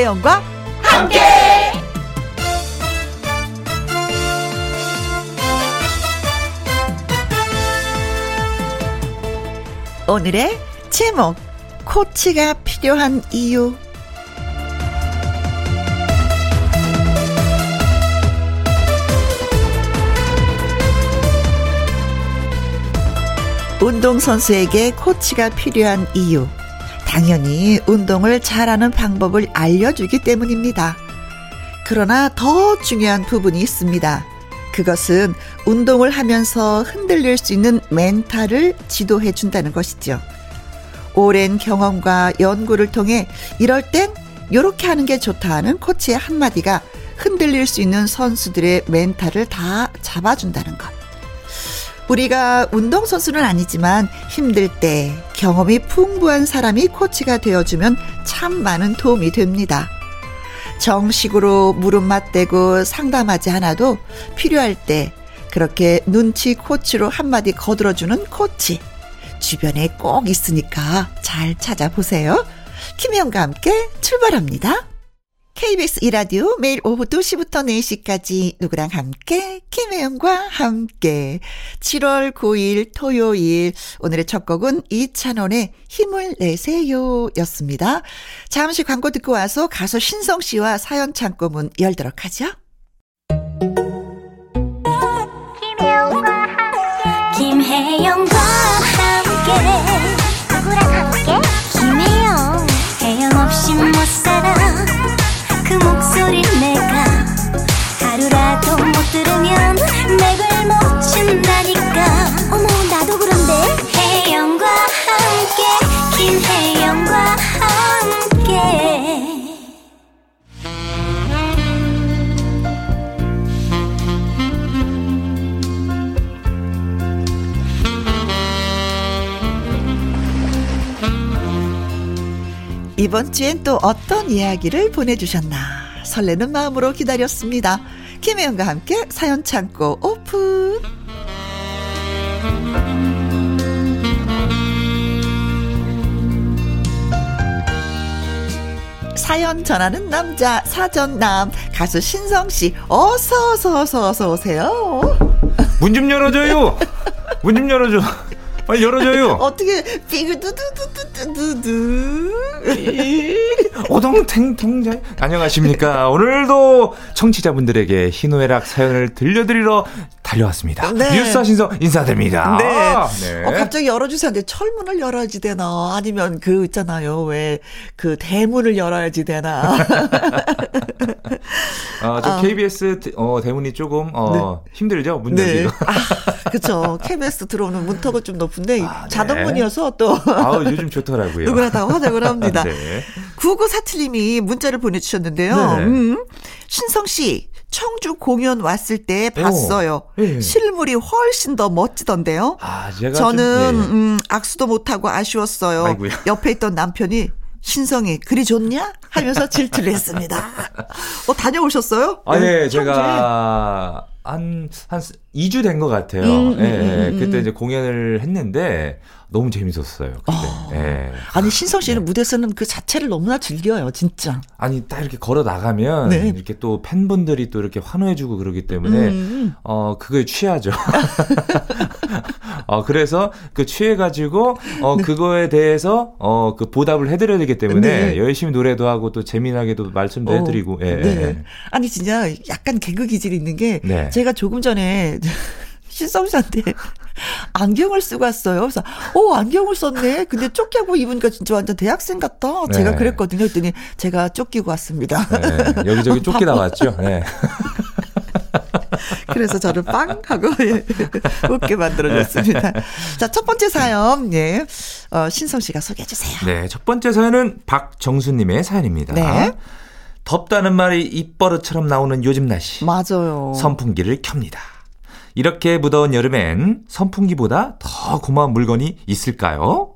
김태현과 함께. 오늘의 제목, 코치가 필요한 이유. 운동선수에게 코치가 필요한 이유. 당연히 운동을 잘하는 방법을 알려주기 때문입니다. 그러나 더 중요한 부분이 있습니다. 그것은 운동을 하면서 흔들릴 수 있는 멘탈을 지도해 준다는 것이죠. 오랜 경험과 연구를 통해 이럴 땐 요렇게 하는 게 좋다는 코치의 한마디가 흔들릴 수 있는 선수들의 멘탈을 다 잡아준다는 것. 우리가 운동선수는 아니지만 힘들 때 경험이 풍부한 사람이 코치가 되어주면 참 많은 도움이 됩니다. 정식으로 무릎 맞대고 상담하지 않아도 필요할 때 그렇게 눈치 코치로 한마디 거들어주는 코치, 주변에 꼭 있으니까 잘 찾아보세요. 김혜영과 함께 출발합니다. KBS 1라디오 매일 오후 2시부터 4시까지 누구랑 함께, 김혜영과 함께. 7월 9일 토요일, 오늘의 첫 곡은 이찬원의 힘을 내세요 였습니다. 잠시 광고 듣고 와서 가수 신성 씨와 사연 창고 문 열도록 하죠. 김혜영과 함께, 김혜영과 함께, 누구랑 함께, 김혜영. 혜영 없이 못 살아. 그 목소리 내가 하루라도 못 들으면 맥을 못 친다니까. 어머, 나도 그런데. 혜영과 함께, 김혜영과 함께. 이번 주엔 또 어떤 이야기를 보내주셨나 설레는 마음으로 기다렸습니다. 김혜영과 함께 사연 창고 오픈. 사연 전하는 남자 사전남 가수 신성씨, 어서 오세요. 문 좀 열어줘요. 문 좀 열어줘. 빨리 열어줘요. 어떻게 삐그두두두두두두 오동탱탱자. 안녕하십니까. 오늘도 청취자분들에게 희노애락 사연을 들려드리러 달려왔습니다. 네. 뉴스와 신성 인사드립니다. 네. 갑자기 열어주셨는데 철문을 열어야지 되나, 아니면 그 있잖아요, 왜 그 대문을 열어야지 되나. KBS 대문이 조금 네. 힘들죠. 문 열기가. 네. 그렇죠. KBS 들어오는 문턱은 좀 높은데 네. 자동문이어서 또 요즘 좋더라고요. 누구나 다 화장을 합니다. 네. 9947님이 문자를 보내주셨는데요. 네. 신성씨, 청주 공연 왔을 때 봤어요. 네. 실물이 훨씬 더 멋지던데요. 제가 저는 좀, 네. 악수도 못하고 아쉬웠어요. 아이고야. 옆에 있던 남편이 신성이 그리 좋냐 하면서 질투를 했습니다. 다녀오셨어요? 네, 제가 한 2주 된 것 같아요. 그때 이제 공연을 했는데 너무 재밌었어요. 그때. 아니, 신성 씨는 무대에서는 그 자체를 너무나 즐겨요, 진짜. 아니, 딱 이렇게 걸어 나가면 네. 이렇게 또 팬분들이 또 이렇게 환호해주고 그러기 때문에 그거에 취하죠. 그래서 그 취해가지고 네. 그거에 대해서 그 보답을 해드려야 되기 때문에 네. 열심히 노래도 하고 또 재미나게도 말씀도 해드리고. 네. 아니, 진짜 약간 개그 기질이 있는 게 네. 제가 조금 전에 신성 씨한테 안경을 쓰고 왔어요. 그래서 안경을 썼네. 근데 쫓기고 입으니까 진짜 완전 대학생 같다. 네. 제가 그랬거든요. 그랬더니 제가 쫓기고 왔습니다. 네. 여기저기 쫓기 나왔죠. 네. 그래서 저를 빵 하고 웃게 만들어줬습니다. 자, 첫 번째 사연, 예, 신성 씨가 소개해 주세요. 네, 첫 번째 사연은 박정수님의 사연입니다. 네. 덥다는 말이 입버릇처럼 나오는 요즘 날씨. 맞아요. 선풍기를 켭니다. 이렇게 무더운 여름엔 선풍기보다 더 고마운 물건이 있을까요?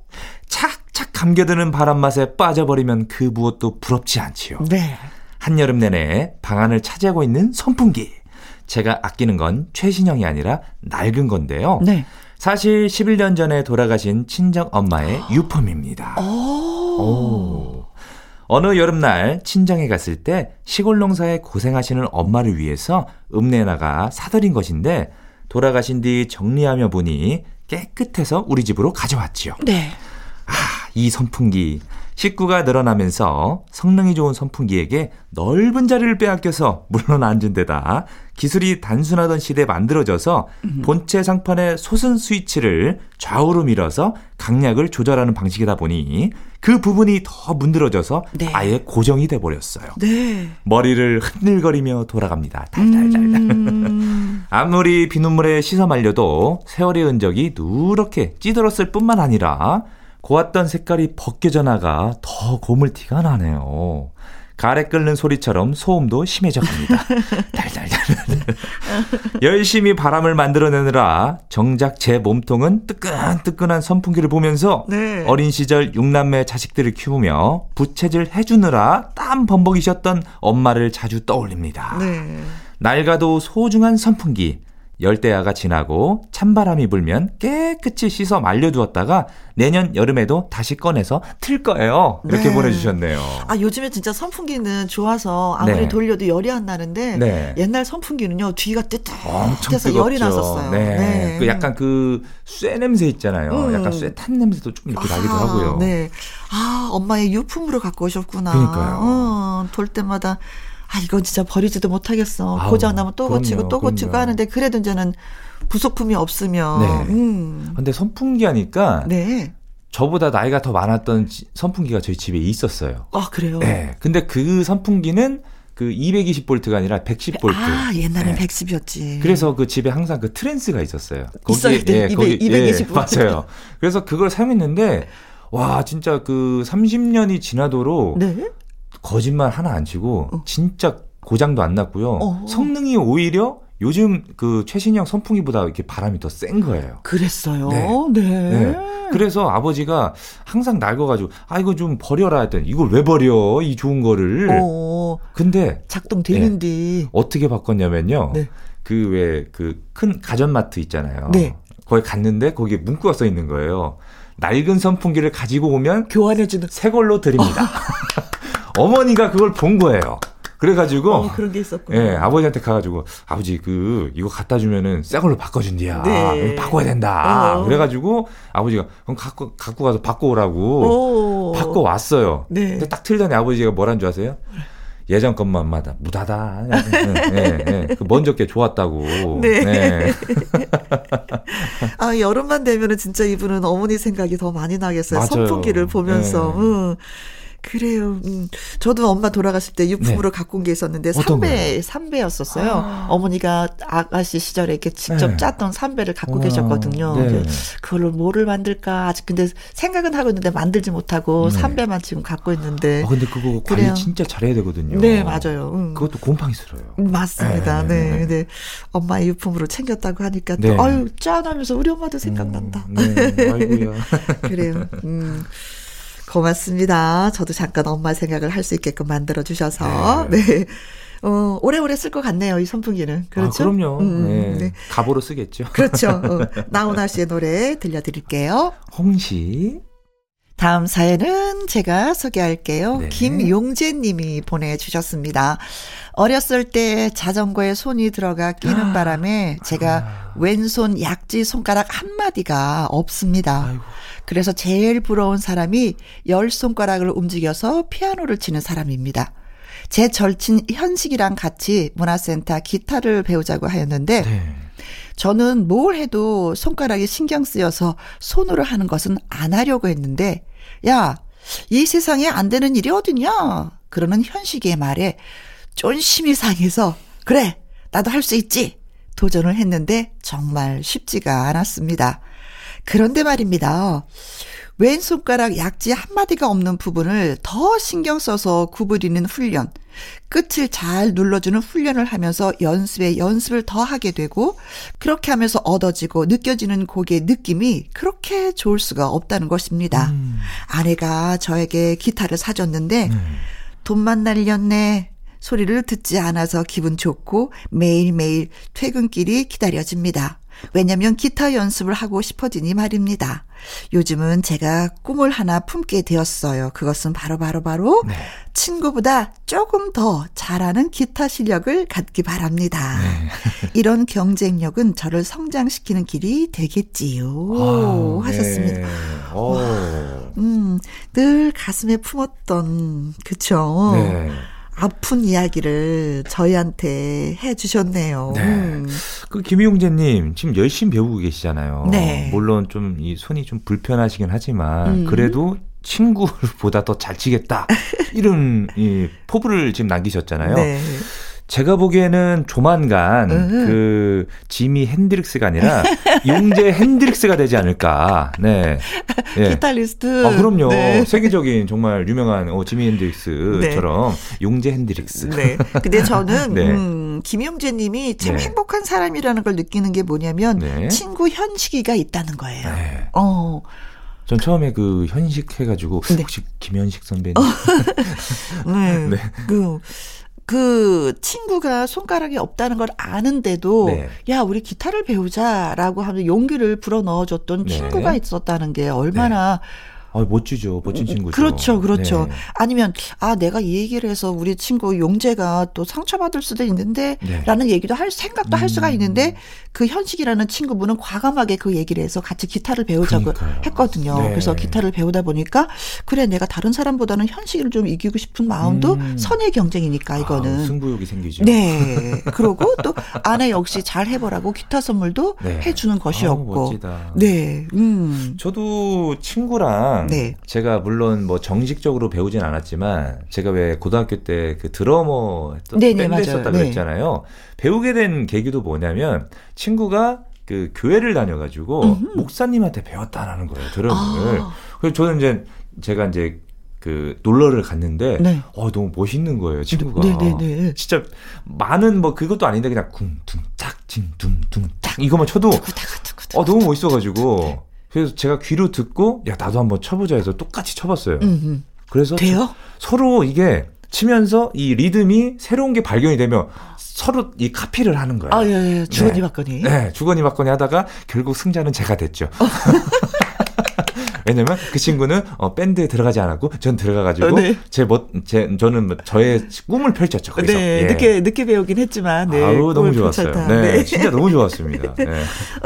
착착 감겨드는 바람 맛에 빠져버리면 그 무엇도 부럽지 않지요. 네. 한여름 내내 방안을 차지하고 있는 선풍기. 제가 아끼는 건 최신형이 아니라 낡은 건데요. 네. 사실 11년 전에 돌아가신 친정 엄마의 유품입니다. 오. 어느 여름날 친정에 갔을 때 시골 농사에 고생하시는 엄마를 위해서 읍내에 나가 사들인 것인데 돌아가신 뒤 정리하며 보니 깨끗해서 우리 집으로 가져왔지요. 네. 아, 이 선풍기. 식구가 늘어나면서 성능이 좋은 선풍기에게 넓은 자리를 빼앗겨서 물론 앉은 데다 기술이 단순하던 시대에 만들어져서 본체 상판의 소슨 스위치를 좌우로 밀어서 강약을 조절하는 방식이다 보니 그 부분이 더 문드러져서 네. 아예 고정이 돼버렸어요. 네. 머리를 흔들거리며 돌아갑니다. 달달달달. 아무리 비눈물에 씻어 말려도 세월의 흔적이 누렇게 찌들었을 뿐만 아니라 고왔던 색깔이 벗겨져 나가 더 고물티가 나네요. 가래 끓는 소리처럼 소음도 심해져 갑니다. 달달달달. 열심히 바람을 만들어내느라 정작 제 몸통은 뜨끈뜨끈한 선풍기를 보면서 네. 어린 시절 6남매 자식들을 키우며 부채질 해주느라 땀 범벅이셨던 엄마를 자주 떠올립니다. 네. 낡아도 소중한 선풍기. 열대야가 지나고 찬바람이 불면 깨끗이 씻어 말려두었다가 내년 여름에도 다시 꺼내서 틀 거예요. 이렇게 네. 보내주셨네요. 아, 요즘에 진짜 선풍기는 좋아서 아무리 네. 돌려도 열이 안 나는데 네. 옛날 선풍기는요 뒤가 뜨뜻해서 열이 났었어요. 네. 네. 그 약간 그 쇠 냄새 있잖아요. 약간 쇠 탄 냄새도 좀 이렇게 나기도 하고요. 네. 아, 엄마의 유품으로 갖고 오셨구나. 그러니까요. 돌 때마다 아, 이건 진짜 버리지도 못하겠어. 아우, 고장나면 또 고치고 또 고치고 하는데 그래도 이제는 부속품이 없으면. 네. 근데 선풍기 하니까 네. 저보다 나이가 더 많았던 선풍기가 저희 집에 있었어요. 아, 그래요? 네. 근데 그 선풍기는 그 220볼트가 아니라 110볼트. 아, 옛날엔 네. 110이었지. 그래서 그 집에 항상 그 트랜스가 있었어요. 거기에 예, 220볼트. 예, 맞아요. 그래서 그걸 사용했는데 와, 진짜 그 30년이 지나도록 네? 거짓말 하나 안 치고 진짜 고장도 안 났고요. 성능이 오히려 요즘 그 최신형 선풍기보다 이렇게 바람이 더 센 거예요. 그랬어요. 네. 네. 네. 그래서 아버지가 항상 낡아가지고 아, 이거 좀 버려라 했더니 이걸 왜 버려? 이 좋은 거를. 근데 작동되는데 네. 어떻게 바꿨냐면요. 네. 그 왜 그 큰 가전마트 있잖아요. 네. 거기 갔는데 거기에 문구가 써 있는 거예요. 낡은 선풍기를 가지고 오면 교환해주는 새 걸로 드립니다. 어머니가 그걸 본 거예요. 그래가지고 그런 게 있었구나. 예, 아버지한테 가가지고 아버지 그 이거 갖다 주면은 새 걸로 바꿔준디야. 네. 바꿔야 된다. 그래가지고 아버지가 그럼 갖고 가서 바꿔 오라고 바꿔 왔어요. 네. 근데 딱 틀더니 아버지가 뭐라는 줄 아세요? 예전 것만 마다 무다다. 네, 네. 그 먼저 게 좋았다고. 네. 네. 아, 여름만 되면은 진짜 이분은 어머니 생각이 더 많이 나겠어요. 맞아요. 선풍기를 보면서. 네. 그래요. 저도 엄마 돌아가실 때 유품으로 네. 갖고 온 게 있었는데 삼배였었어요. 아. 어머니가 아가씨 시절에 이렇게 직접 네. 짰던 삼배를 갖고 계셨거든요. 네. 그걸로 뭐를 만들까 아직 근데 생각은 하고 있는데 만들지 못하고 네. 삼배만 지금 갖고 있는데. 아, 근데 그거 관리 진짜 잘해야 되거든요. 네, 맞아요. 그것도 곰팡이 슬어요. 맞습니다. 네. 네. 네. 엄마의 유품으로 챙겼다고 하니까 네. 또 아유 짠하면서 우리 엄마도 생각난다. 네. 아이고야. 그래요. 고맙습니다. 저도 잠깐 엄마 생각을 할 수 있게끔 만들어주셔서. 네. 네. 오래오래 쓸 것 같네요, 이 선풍기는. 그렇죠. 아, 그럼요. 네. 네. 갑오로 쓰겠죠. 그렇죠. 나훈아 씨의 노래 들려드릴게요. 홍시. 다음 사연은 제가 소개할게요. 네. 김용재 님이 보내주셨습니다. 어렸을 때 자전거에 손이 들어가 끼는 바람에 제가 왼손 약지 손가락 한 마디가 없습니다. 아이고. 그래서 제일 부러운 사람이 10손가락을 움직여서 피아노를 치는 사람입니다. 제 절친 현식이랑 같이 문화센터 기타를 배우자고 하였는데 네. 저는 뭘 해도 손가락이 신경 쓰여서 손으로 하는 것은 안 하려고 했는데 야, 이 세상에 안 되는 일이 어디냐? 그러는 현식의 말에 쫀심이 상해서 그래, 나도 할 수 있지! 도전을 했는데 정말 쉽지가 않았습니다. 그런데 말입니다. 왼손가락 약지 한마디가 없는 부분을 더 신경 써서 구부리는 훈련, 끝을 잘 눌러주는 훈련을 하면서 연습에 연습을 더 하게 되고 그렇게 하면서 얻어지고 느껴지는 곡의 느낌이 그렇게 좋을 수가 없다는 것입니다. 아내가 저에게 기타를 사줬는데 돈만 날렸네. 소리를 듣지 않아서 기분 좋고 매일매일 퇴근길이 기다려집니다. 왜냐면 기타 연습을 하고 싶어지니 말입니다. 요즘은 제가 꿈을 하나 품게 되었어요. 그것은 바로 네. 친구보다 조금 더 잘하는 기타 실력을 갖기 바랍니다. 네. 이런 경쟁력은 저를 성장시키는 길이 되겠지요. 아, 하셨습니다. 네. 와, 늘 가슴에 품었던 그쵸? 네. 아픈 이야기를 저희한테 해 주셨네요. 네. 그 김용재님 지금 열심히 배우고 계시잖아요. 네. 물론 좀 이 손이 좀 불편하시긴 하지만 그래도 친구보다 더 잘 치겠다 이런 이 포부를 지금 남기셨잖아요. 네. 제가 보기에는 조만간 그 지미 핸드릭스가 아니라 용재 핸드릭스가 되지 않을까. 네, 네. 기타리스트. 아, 그럼요. 네. 세계적인 정말 유명한 지미 핸드릭스처럼 네. 용재 핸드릭스. 네. 근데 저는 네. 김용재님이 참 네. 행복한 사람이라는 걸 느끼는 게 뭐냐면 네. 친구 현식이가 있다는 거예요. 네. 전 처음에 그 현식 해가지고 네. 혹시 김현식 선배님. 네. 그 친구가 손가락이 없다는 걸 아는데도 네. 야 우리 기타를 배우자라고 하면 용기를 불어넣어줬던 네. 친구가 있었다는 게 얼마나 네. 멋지죠. 멋진 친구죠. 그렇죠. 네. 아니면 내가 이 얘기를 해서 우리 친구 용재가 또 상처받을 수도 있는데 네. 라는 얘기도 할 생각도 할 수가 있는데 그 현식이라는 친구분은 과감하게 그 얘기를 해서 같이 기타를 배우자고 그러니까요. 했거든요. 네. 그래서 기타를 배우다 보니까 그래 내가 다른 사람보다는 현식을 좀 이기고 싶은 마음도 선의 경쟁이니까 이거는. 승부욕이 생기죠. 네. 그러고 또 아내 역시 잘 해보라고 기타 선물도 네. 해주는 것이었고. 멋지다. 네. 저도 친구랑 네. 제가 물론 뭐 정식적으로 배우진 않았지만 제가 왜 고등학교 때 그 드러머 했던 밴드 했었다 그랬잖아요. 네. 배우게 된 계기도 뭐냐면 친구가 그 교회를 다녀가지고 목사님한테 배웠다라는 거예요. 드러머를. 그래서 저는 제가 그 놀러를 갔는데 네. 너무 멋있는 거예요 친구가. 네. 진짜 많은 뭐 그것도 아닌데 그냥 쿵퉁짝 징퉁퉁짝 이거만 쳐도 너무 멋있어가지고. 그래서 제가 귀로 듣고 나도 한번 쳐보자 해서 똑같이 쳐봤어요. 그래서 돼요? 서로 이게 치면서 이 리듬이 새로운 게 발견이 되면 서로 이 카피를 하는 거예요. 예. 주거니 받거니. 네, 주거니 받거니 하다가 결국 승자는 제가 됐죠. 왜냐면 그 친구는 밴드에 들어가지 않았고 전 들어가가지고 네. 저는 저의 꿈을 펼쳤죠. 거기서. 네, 예. 늦게 배우긴 했지만 네, 아우 너무 좋았어요. 네, 진짜 너무 좋았습니다. 네.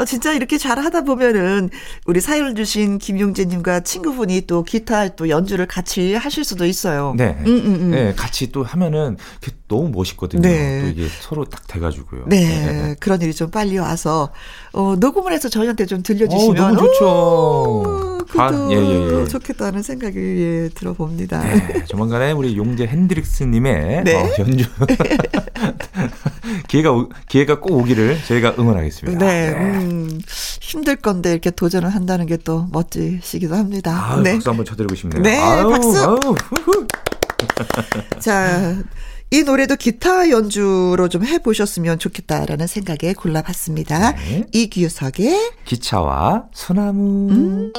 진짜 이렇게 잘 하다 보면은 우리 사연을 주신 김용재님과 친구분이 또 기타 또 연주를 같이 하실 수도 있어요. 네, 네, 같이 또 하면은 너무 멋있거든요. 네. 또 이게 서로 딱 돼가지고요. 네. 그런 일이 좀 빨리 와서 녹음을 해서 저희한테 좀 들려주시면 너무 좋죠. 예. 좋겠다는 생각이 들어봅니다. 네, 조만간에 우리 용재 핸드릭스님의 네? 연주 기회가 꼭 오기를 저희가 응원하겠습니다. 네, 힘들 건데 이렇게 도전을 한다는 게 또 멋지시기도 합니다. 네. 박수 한번 쳐드리고 싶네요. 네, 박수. 자, 이 노래도 기타 연주로 좀 해보셨으면 좋겠다라는 생각에 골라봤습니다. 네. 이규석의 기차와 소나무.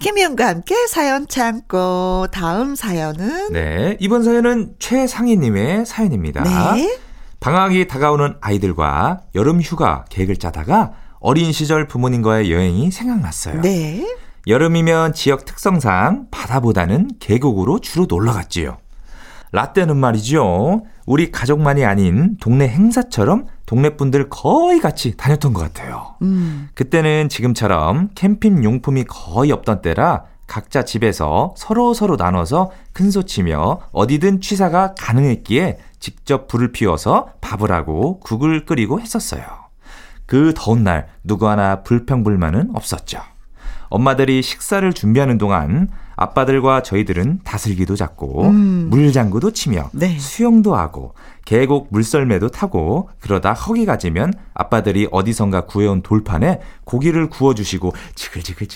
김희영과 함께 사연 참고 다음 사연은 이번 사연은 최상희님의 사연입니다. 네. 방학이 다가오는 아이들과 여름휴가 계획을 짜다가 어린 시절 부모님과의 여행이 생각났어요. 네. 여름이면 지역 특성상 바다보다는 계곡으로 주로 놀러갔지요. 라떼는 말이죠. 우리 가족만이 아닌 동네 행사처럼 동네 분들 거의 같이 다녔던 것 같아요. 그때는 지금처럼 캠핑 용품이 거의 없던 때라 각자 집에서 서로 나눠서 큰소치며 어디든 취사가 가능했기에 직접 불을 피워서 밥을 하고 국을 끓이고 했었어요. 그 더운 날 누구 하나 불평불만은 없었죠. 엄마들이 식사를 준비하는 동안 아빠들과 저희들은 다슬기도 잡고 물장구도 치며 네. 수영도 하고 계곡 물썰매도 타고 그러다 허기가 지면 아빠들이 어디선가 구해온 돌판에 고기를 구워주시고 지글지글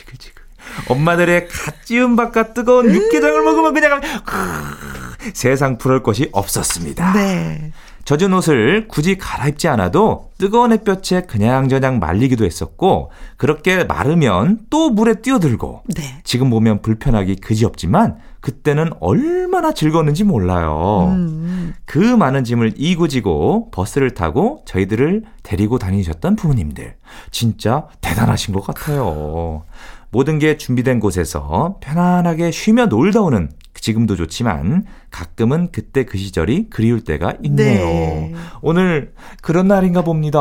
엄마들의 갓 찌은 밥과 뜨거운 육개장을 먹으면 그냥 세상 풀을 것이 없었습니다. 네. 젖은 옷을 굳이 갈아입지 않아도 뜨거운 햇볕에 그냥저냥 말리기도 했었고 그렇게 마르면 또 물에 뛰어들고 네. 지금 보면 불편하기 그지없지만 그때는 얼마나 즐거웠는지 몰라요. 그 많은 짐을 이구지고 버스를 타고 저희들을 데리고 다니셨던 부모님들 진짜 대단하신 것 같아요. 모든 게 준비된 곳에서 편안하게 쉬며 놀다 오는 지금도 좋지만 가끔은 그때 그 시절이 그리울 때가 있네요. 네. 오늘 그런 날인가 봅니다.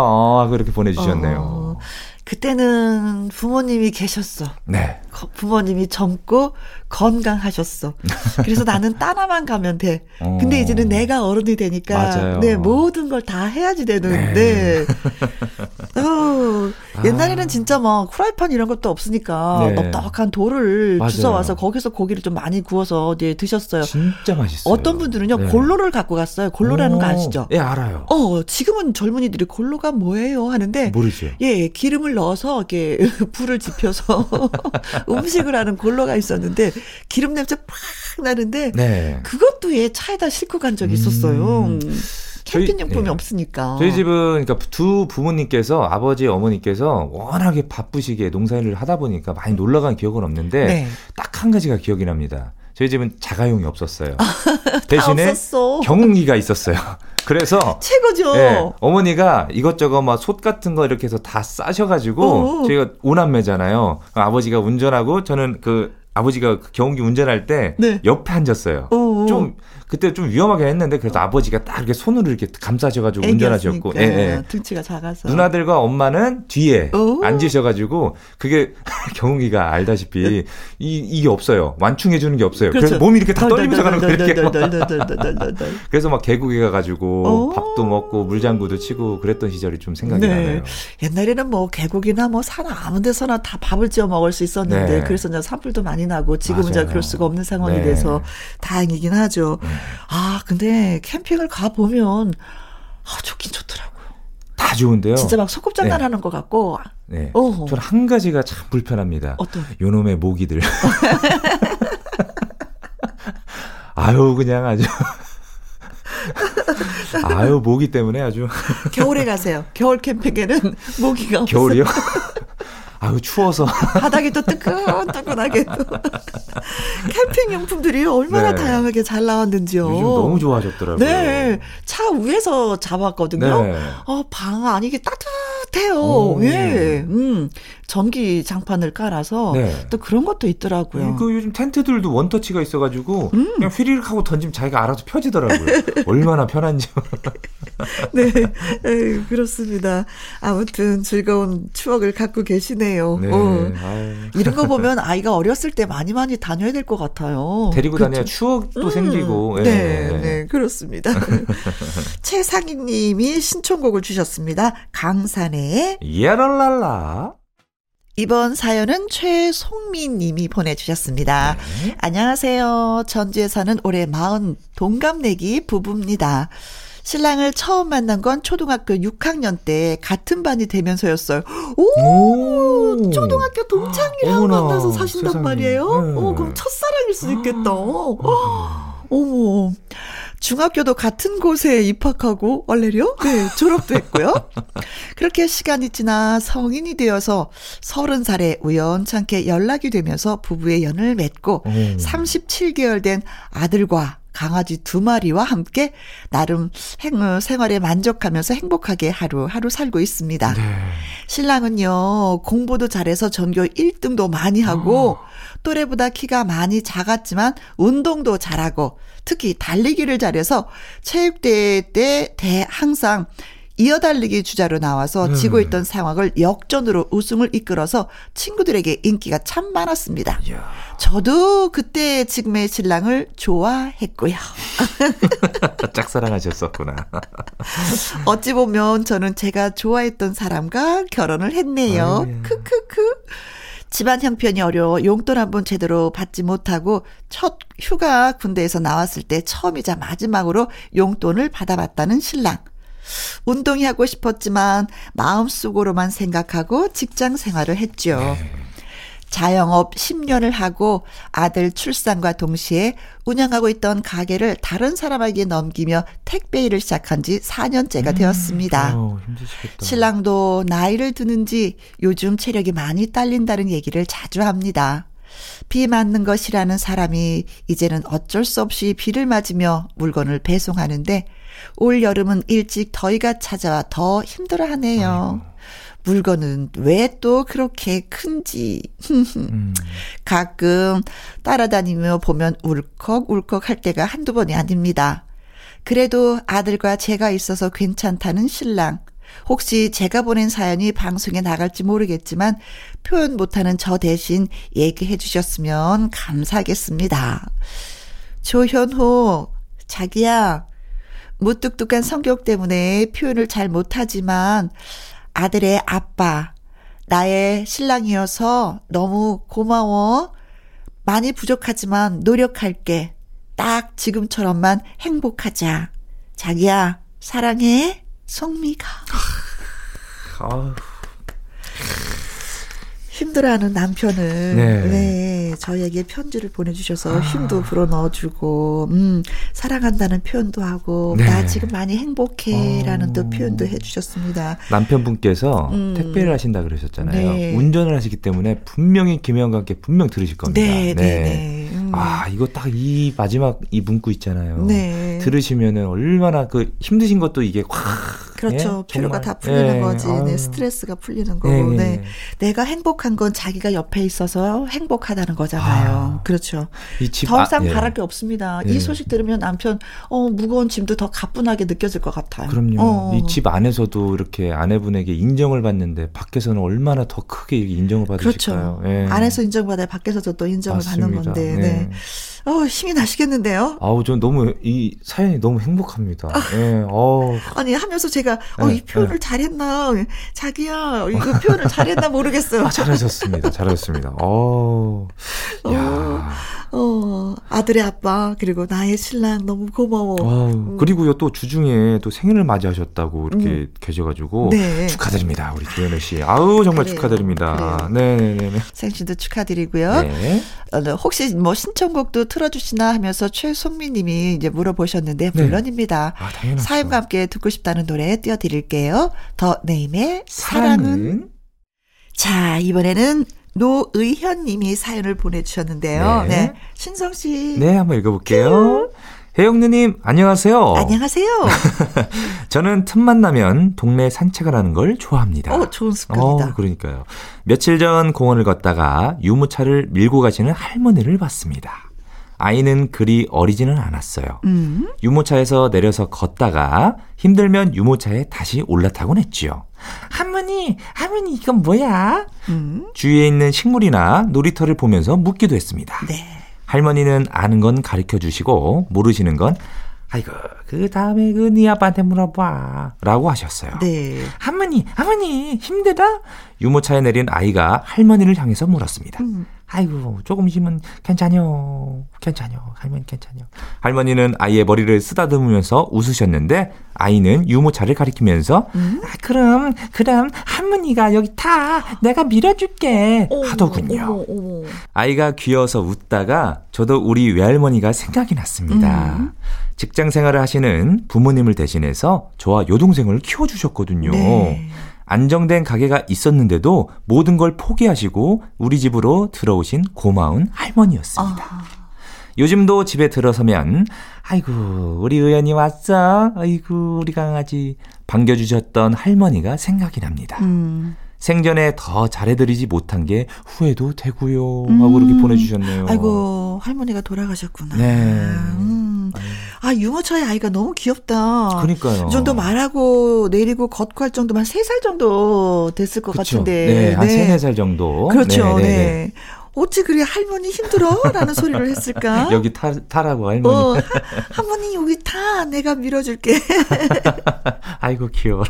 그렇게 보내주셨네요. 그때는 부모님이 계셨어. 네. 부모님이 젊고 건강하셨어. 그래서 나는 따라만 가면 돼. 근데 이제는 내가 어른이 되니까 맞아요. 네, 모든 걸 다 해야지 되는. 네. 네. 옛날에는 진짜 막 프라이팬 이런 것도 없으니까 네. 넉넉한 돌을 맞아요. 주워와서 거기서 고기를 좀 많이 구워서 네, 드셨어요. 진짜 맛있어요. 어떤 분들은요. 네. 골로를 갖고 갔어요. 골로라는 거 아시죠? 예, 알아요. 지금은 젊은이들이 골로가 뭐예요? 하는데 모르죠. 예, 기름을 넣어서 이렇게 불을 지펴서 음식을 하는 골로가 있었는데 기름 냄새 팍 나는데 네. 그것도 얘 차에다 싣고 간 적이 있었어요. 캠핑용품이 네. 없으니까. 저희 집은 그러니까 두 부모님께서 아버지 어머니께서 워낙에 바쁘시게 농사일을 하다 보니까 많이 놀러간 기억은 없는데 네. 딱 한 가지가 기억이 납니다. 저희 집은 자가용이 없었어요. 대신에 없었어. 경운기가 있었어요. 그래서 최고죠. 네, 어머니가 이것저것 막 솥 같은 거 이렇게 해서 다 싸셔가지고 오오. 저희가 5남매잖아요. 아버지가 운전하고 저는 그 아버지가 경운기 운전할 때 네. 옆에 앉았어요. 오오. 좀 그때 좀 위험하게 했는데 그래도 아버지가 딱 이렇게 손으로 이렇게 감싸셔가지고 운전하셨고 예, 예. 등치가 작아서 누나들과 엄마는 뒤에 오우. 앉으셔가지고 그게 경욱이가 알다시피 이게 없어요. 완충해주는 게 없어요. 그렇죠. 그래서 몸이 이렇게 다 떨리면서 가는 거예요. 그래서 막 계곡에 가가지고 밥도 먹고 물장구도 치고 그랬던 시절이 좀 생각이 네. 나네요. 옛날에는 뭐 계곡이나 뭐 산 아무 데서나 다 밥을 지어 먹을 수 있었는데 네. 그래서 이제 산불도 많이 나고 지금은 이제 그럴 수가 없는 상황이 네. 돼서 다행이긴 하죠. 아, 근데 캠핑을 가보면 좋긴 좋더라고요. 다 좋은데요. 진짜 막 소꿉장난 네. 하는 것 같고. 네. 저는 한 가지가 참 불편합니다. 어떤? 요놈의 모기들. 아유, 그냥 아주. 아유, 모기 때문에 아주. 겨울에 가세요. 겨울 캠핑에는 모기가 없어요. 겨울이요? 아유, 추워서. 바닥이 또 뜨끈뜨끈하게. 캠핑용품들이 얼마나 네. 다양하게 잘 나왔는지요. 요즘 너무 좋아하셨더라고요. 네. 차 위에서 잡았거든요. 네. 방 안이 이게 따뜻해요. 오, 예. 네. 전기 장판을 깔아서 네. 또 그런 것도 있더라고요. 그 요즘 텐트들도 원터치가 있어가지고 그냥 휘리릭 하고 던지면 자기가 알아서 펴지더라고요. 얼마나 편한지. 네. 에이, 그렇습니다. 아무튼 즐거운 추억을 갖고 계시네요. 네. 이런 거 보면 아이가 어렸을 때 많이 다녀야 될 것 같아요. 데리고 그렇죠? 다녀야 추억도 생기고. 네, 네. 네. 그렇습니다. 최상희님이 신청곡을 주셨습니다. 강산의 예랄랄라. 이번 사연은 최송미님이 보내주셨습니다. 네. 안녕하세요. 전주에 사는 올해 40 동갑내기 부부입니다. 신랑을 처음 만난 건 초등학교 6학년 때 같은 반이 되면서였어요. 오, 초등학교 동창이랑 만나서 사신단 세상에. 말이에요. 네. 그럼 첫사랑일 수 있겠다. 어머, 중학교도 같은 곳에 입학하고 얼레려? 네, 졸업도 했고요. 그렇게 시간이 지나 성인이 되어서 30살에 우연찮게 연락이 되면서 부부의 연을 맺고 37개월 된 아들과 강아지 2마리와 함께 나름 생활에 만족하면서 행복하게 하루하루 살고 있습니다. 네. 신랑은요, 공부도 잘해서 전교 1등도 많이 하고 또래보다 키가 많이 작았지만 운동도 잘하고 특히 달리기를 잘해서 체육대회 때 항상 이어달리기 주자로 나와서 지고 있던 상황을 역전으로 우승을 이끌어서 친구들에게 인기가 참 많았습니다. 이야. 저도 그때 지금의 신랑을 좋아했고요. 짝사랑하셨었구나. 어찌 보면 저는 제가 좋아했던 사람과 결혼을 했네요. 크크크. 집안 형편이 어려워 용돈 한번 제대로 받지 못하고 첫 휴가 군대에서 나왔을 때 처음이자 마지막으로 용돈을 받아봤다는 신랑. 운동이 하고 싶었지만 마음속으로만 생각하고 직장 생활을 했죠. 자영업 10년을 하고 아들 출산과 동시에 운영하고 있던 가게를 다른 사람에게 넘기며 택배 일을 시작한 지 4년째가 되었습니다. 아유, 힘드시겠다. 신랑도 나이를 드는지 요즘 체력이 많이 딸린다는 얘기를 자주 합니다. 비 맞는 것이라는 사람이 이제는 어쩔 수 없이 비를 맞으며 물건을 배송하는데 올 여름은 일찍 더위가 찾아와 더 힘들어하네요. 아유. 물건은 왜 또 그렇게 큰지 가끔 따라다니며 보면 울컥울컥 할 때가 한두 번이 아닙니다. 그래도 아들과 제가 있어서 괜찮다는 신랑. 혹시 제가 보낸 사연이 방송에 나갈지 모르겠지만 표현 못하는 저 대신 얘기해 주셨으면 감사하겠습니다. 조현호, 자기야, 무뚝뚝한 성격 때문에 표현을 잘 못하지만 아들의 아빠, 나의 신랑이어서 너무 고마워. 많이 부족하지만 노력할게. 딱 지금처럼만 행복하자. 자기야, 사랑해. 송미가. 힘들어하는 남편을 네, 저희에게 편지를 보내주셔서 힘도 불어넣어주고 사랑한다는 표현도 하고 네. 나 지금 많이 행복해라는 또 표현도 해주셨습니다. 남편분께서 택배를 하신다 그러셨잖아요. 네. 운전을 하시기 때문에 분명히 김혜원과 함께 분명 들으실 겁니다. 네. 네. 네. 아 이거 딱 이 마지막 이 문구 있잖아요. 네. 들으시면은 얼마나 그 힘드신 것도 이게 확 그렇죠. 예? 피로가 정말. 다 풀리는 예. 거지. 네, 스트레스가 풀리는 거고. 예. 네. 내가 행복한 건 자기가 옆에 있어서 행복하다는 거잖아요. 아. 그렇죠. 더 이상 예. 바랄 게 없습니다. 예. 이 소식 들으면 남편 무거운 짐도 더 가뿐하게 느껴질 것 같아요. 그럼요. 이 집 안에서도 이렇게 아내분에게 인정을 받는데 밖에서는 얼마나 더 크게 인정을 받으실까요? 그렇죠. 예. 안에서 인정받아야 밖에서도 또 인정을 맞습니다. 받는 건데. 예. 네. 힘이 나시겠는데요? 아우, 전 너무, 이 사연이 너무 행복합니다. 예, 아니, 하면서 제가, 이 표현을 잘했나, 자기야, 이거 표현을 잘했나 모르겠어요. 아, 잘하셨습니다. 아들의 아빠, 그리고 나의 신랑, 너무 고마워. 그리고요, 또 주중에 또 생일을 맞이하셨다고 이렇게 계셔가지고. 네. 축하드립니다, 우리 조현우 씨. 아우, 정말 그래요. 축하드립니다. 네네네. 생신도 축하드리고요. 네. 혹시 뭐 신청곡도 틀어주시나 하면서 최송미님이 이제 물어보셨는데 물론입니다. 네. 아, 당연하죠. 사연과 함께 듣고 싶다는 노래 띄워드릴게요. 더 네임의 사랑은. 자 이번에는 노의현님이 사연을 보내주셨는데요. 네. 네. 신성 씨. 네 한번 읽어볼게요. 혜영 누님 안녕하세요. 안녕하세요. 저는 틈만 나면 동네 산책을 하는 걸 좋아합니다. 좋은 습관이다. 그러니까요. 며칠 전 공원을 걷다가 유모차를 밀고 가시는 할머니를 봤습니다. 아이는 그리 어리지는 않았어요. 유모차에서 내려서 걷다가 힘들면 유모차에 다시 올라타곤 했지요. 할머니 이건 뭐야? 주위에 있는 식물이나 놀이터를 보면서 묻기도 했습니다. 네. 할머니는 아는 건 가르쳐주시고 모르시는 건 아이고 그 다음에 그 네 아빠한테 물어봐 라고 하셨어요. 네. 할머니 힘들어? 유모차에 내린 아이가 할머니를 향해서 물었습니다. 아이고 조금 있으면 괜찮요 할머니 괜찮요. 할머니는 아이의 머리를 쓰다듬으면서 웃으셨는데 아이는 유모차를 가리키면서 그럼 할머니가 여기 타 내가 밀어줄게 하더군요. 아이가 귀여워서 웃다가 저도 우리 외할머니가 생각이 났습니다. 직장 생활을 하시는 부모님을 대신해서 저와 여동생을 키워주셨거든요. 네. 안정된 가게가 있었는데도 모든 걸 포기하시고 우리 집으로 들어오신 고마운 할머니였습니다. 요즘도 집에 들어서면 아이고 우리 의연이 왔어 아이고 우리 강아지 반겨주셨던 할머니가 생각이 납니다. 생전에 더 잘해드리지 못한 게 후회도 되고요 하고 이렇게 보내주셨네요. 아이고 할머니가 돌아가셨구나. 네. 아 유모차의 아이가 너무 귀엽다. 그러니까요. 이 정도 말하고 내리고 걷고 할 정도만 3살 정도 됐을 것 그쵸. 같은데. 네. 한 3-4살 정도. 그렇죠. 네. 네. 어찌 그래 할머니 힘들어? 라는 소리를 했을까? 여기 타라고 할머니. 할머니 여기 타. 내가 밀어줄게. 아이고 귀여워.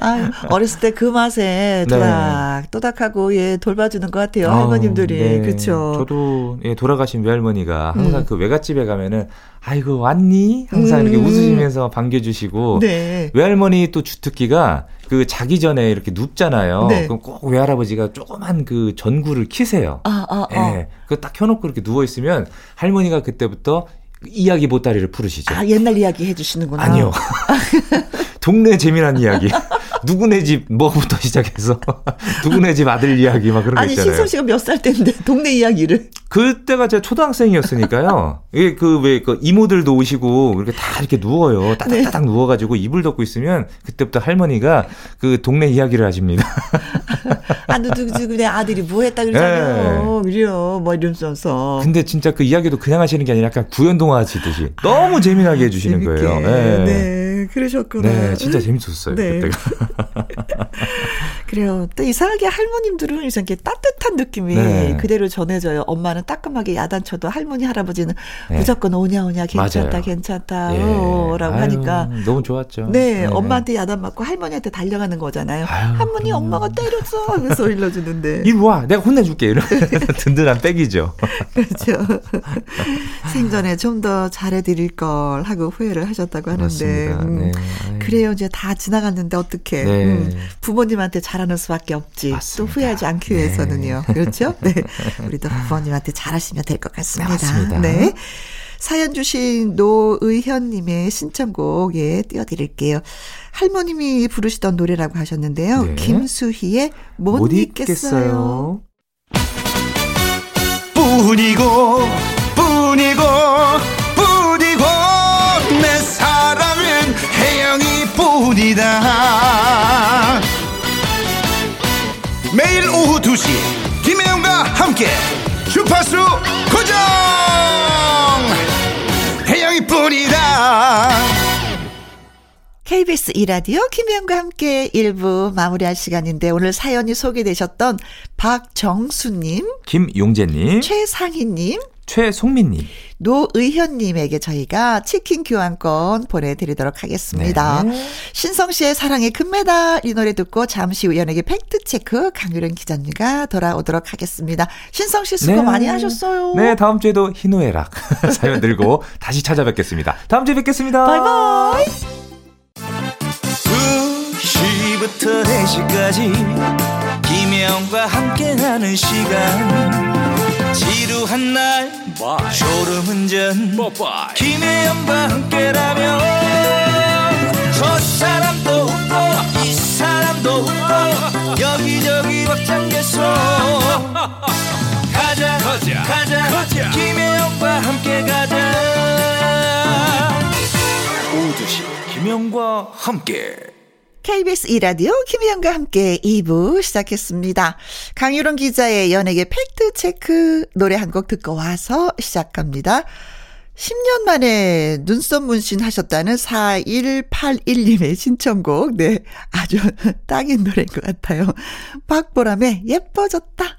아유, 어렸을 때 그 맛에 도닥, 네. 또닥하고 예, 돌봐주는 것 같아요. 아유, 할머님들이. 네. 그렇죠. 저도 예, 돌아가신 외할머니가 항상 그 외갓집에 가면은 아이고 왔니? 항상 이렇게 웃으시면서 반겨주시고. 네. 외할머니 또 주특기가 그 자기 전에 이렇게 눕잖아요. 네. 그럼 꼭 외할아버지가 조그만 그 전구를 키세요. 예, 그거 딱 켜놓고 이렇게 누워있으면 할머니가 그때부터 이야기 보따리를 풀으시죠. 아, 옛날 이야기 해주시는구나. 아니요. 동네 재미난 이야기. 누구네 집 뭐부터 시작해서 누구네 집 아들 이야기 막 그런 거 있잖아요. 아니, 신성 씨가 몇 살 때인데 동네 이야기를. 그때가 제가 초등학생이었으니까요. 이게 그 왜 그 이모들도 오시고 이렇게 다 이렇게 누워요. 따닥따닥 네. 누워가지고 이불 덮고 있으면 그때부터 할머니가 그 동네 이야기를 하십니다. 아, 누구 내 아들이 뭐 했다 그러잖아요. 네. 이래요. 뭐 이름 써서. 근데 진짜 그 이야기도 그냥 하시는 게 아니라 약간 구연동화 하시듯이 너무 재미나게 해주시는 재밌게. 거예요. 네. 네, 그러셨구나. 네, 진짜 재밌었어요. 네. 그때가. 그래요. 또 이상하게 할머님들은 이렇게 따뜻한 느낌이 네. 그대로 전해져요. 엄마는 따끔하게 야단쳐도 할머니 할아버지는 네. 무조건 오냐오냐 괜찮다 맞아요. 괜찮다 예. 라고 아유, 하니까 너무 좋았죠. 네, 네. 엄마한테 야단 맞고 할머니한테 달려가는 거잖아요. 아유, 할머니 엄마가 때렸어 하면서 일러주는데 이리 와 내가 혼내줄게 이런 든든한 백이죠. 그렇죠. 생전에 좀 더 잘해드릴 걸 하고 후회를 하셨다고 하는데 네. 그래요. 이제 다 지나갔는데 어떡해. 네. 부모님한테 잘하는 수밖에 없지. 맞습니다. 또 후회하지 않기 위해서는요. 네. 그렇죠? 네. 우리도 부모님한테 잘하시면 될 것 같습니다. 맞습니다. 네. 사연 주신 노의현님의 신청곡 예, 띄워드릴게요. 할머님이 부르시던 노래라고 하셨는데요. 네. 김수희의 못 잊겠어요. 뿐이고 뿐이고 뿐이고 내 사랑은 혜영이 뿐이다. 매일 오후 2시 김혜영과 함께 주파수 고정 혜영이 뿐이다. KBS 2라디오 김혜영과 함께 1부 마무리할 시간인데 오늘 사연이 소개되셨던 박정수님, 김용재님, 최상희님, 최송민님, 노의현님에게 저희가 치킨 교환권 보내드리도록 하겠습니다. 네. 신성 씨의 사랑의 금메달 이 노래 듣고 잠시 후 연예계 팩트체크 강유령 기자님과 돌아오도록 하겠습니다. 신성 씨 수고 네. 많이 하셨어요. 네, 다음 주에도 희노애락 사연 들고 다시 찾아뵙겠습니다. 다음 주에 뵙겠습니다. 바이바이. 2시부터 4시까지 김혜영과 함께하는 시간. 지루한 날 Bye. 졸음운전 Bye. 김혜영과 함께라면 저 사람도 웃고 이 사람도 웃고 여기저기 벅찬 개소 가자, 가자 가자 가자 김혜영과 함께 가자. 오후 2시 김혜영과 함께 KBS 2라디오 김희영과 함께 2부 시작했습니다. 강유론 기자의 연예계 팩트체크 노래 한 곡 듣고 와서 시작합니다. 10년 만에 눈썹 문신 하셨다는 4181님의 신청곡. 네, 아주 딱인 노래인 것 같아요. 박보람의 예뻐졌다.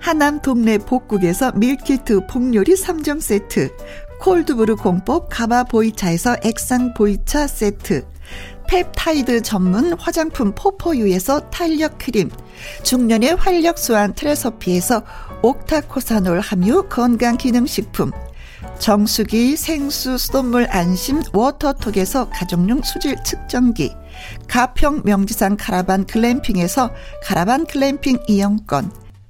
하남 동네 복국에서 밀키트 복요리 3점 세트, 콜드브루 공법 가마 보이차에서 액상 보이차 세트, 펩타이드 전문 화장품 포포유에서 탄력 크림, 중년의 활력 수한 트레서피에서 옥타코사놀 함유 건강기능식품, 정수기, 생수, 수돗물 안심, 워터톡에서 가정용 수질 측정기, 가평 명지산 카라반 글램핑에서 카라반 글램핑 이용권,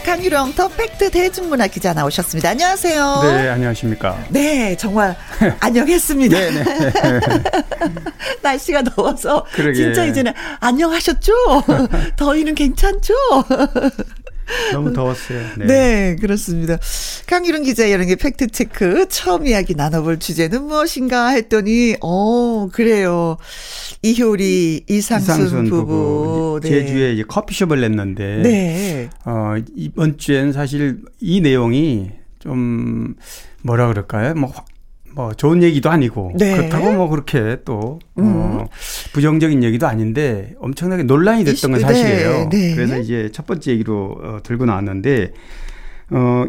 강유령 더 팩트 대중문화 기자 나오셨습니다. 안녕하세요. 네, 안녕하십니까. 네, 정말 안녕했습니다. 네, 네. 날씨가 더워서 그러게. 진짜 이제는 안녕하셨죠? 더위는 괜찮죠? 너무 더웠어요. 네. 네, 그렇습니다. 강유령 기자 연예계 팩트체크 처음 이야기 나눠볼 주제는 무엇인가 했더니 그래요. 이효리, 이상순 부부. 네. 제주에 이제 커피숍을 냈는데 네. 이번 주엔 사실 이 내용이 좀 뭐라 그럴까요? 뭐 좋은 얘기도 아니고 네. 그렇다고 뭐 그렇게 또 부정적인 얘기도 아닌데 엄청나게 논란이 됐던 건 사실이에요. 네. 네. 그래서 이제 첫 번째 얘기로 들고 나왔는데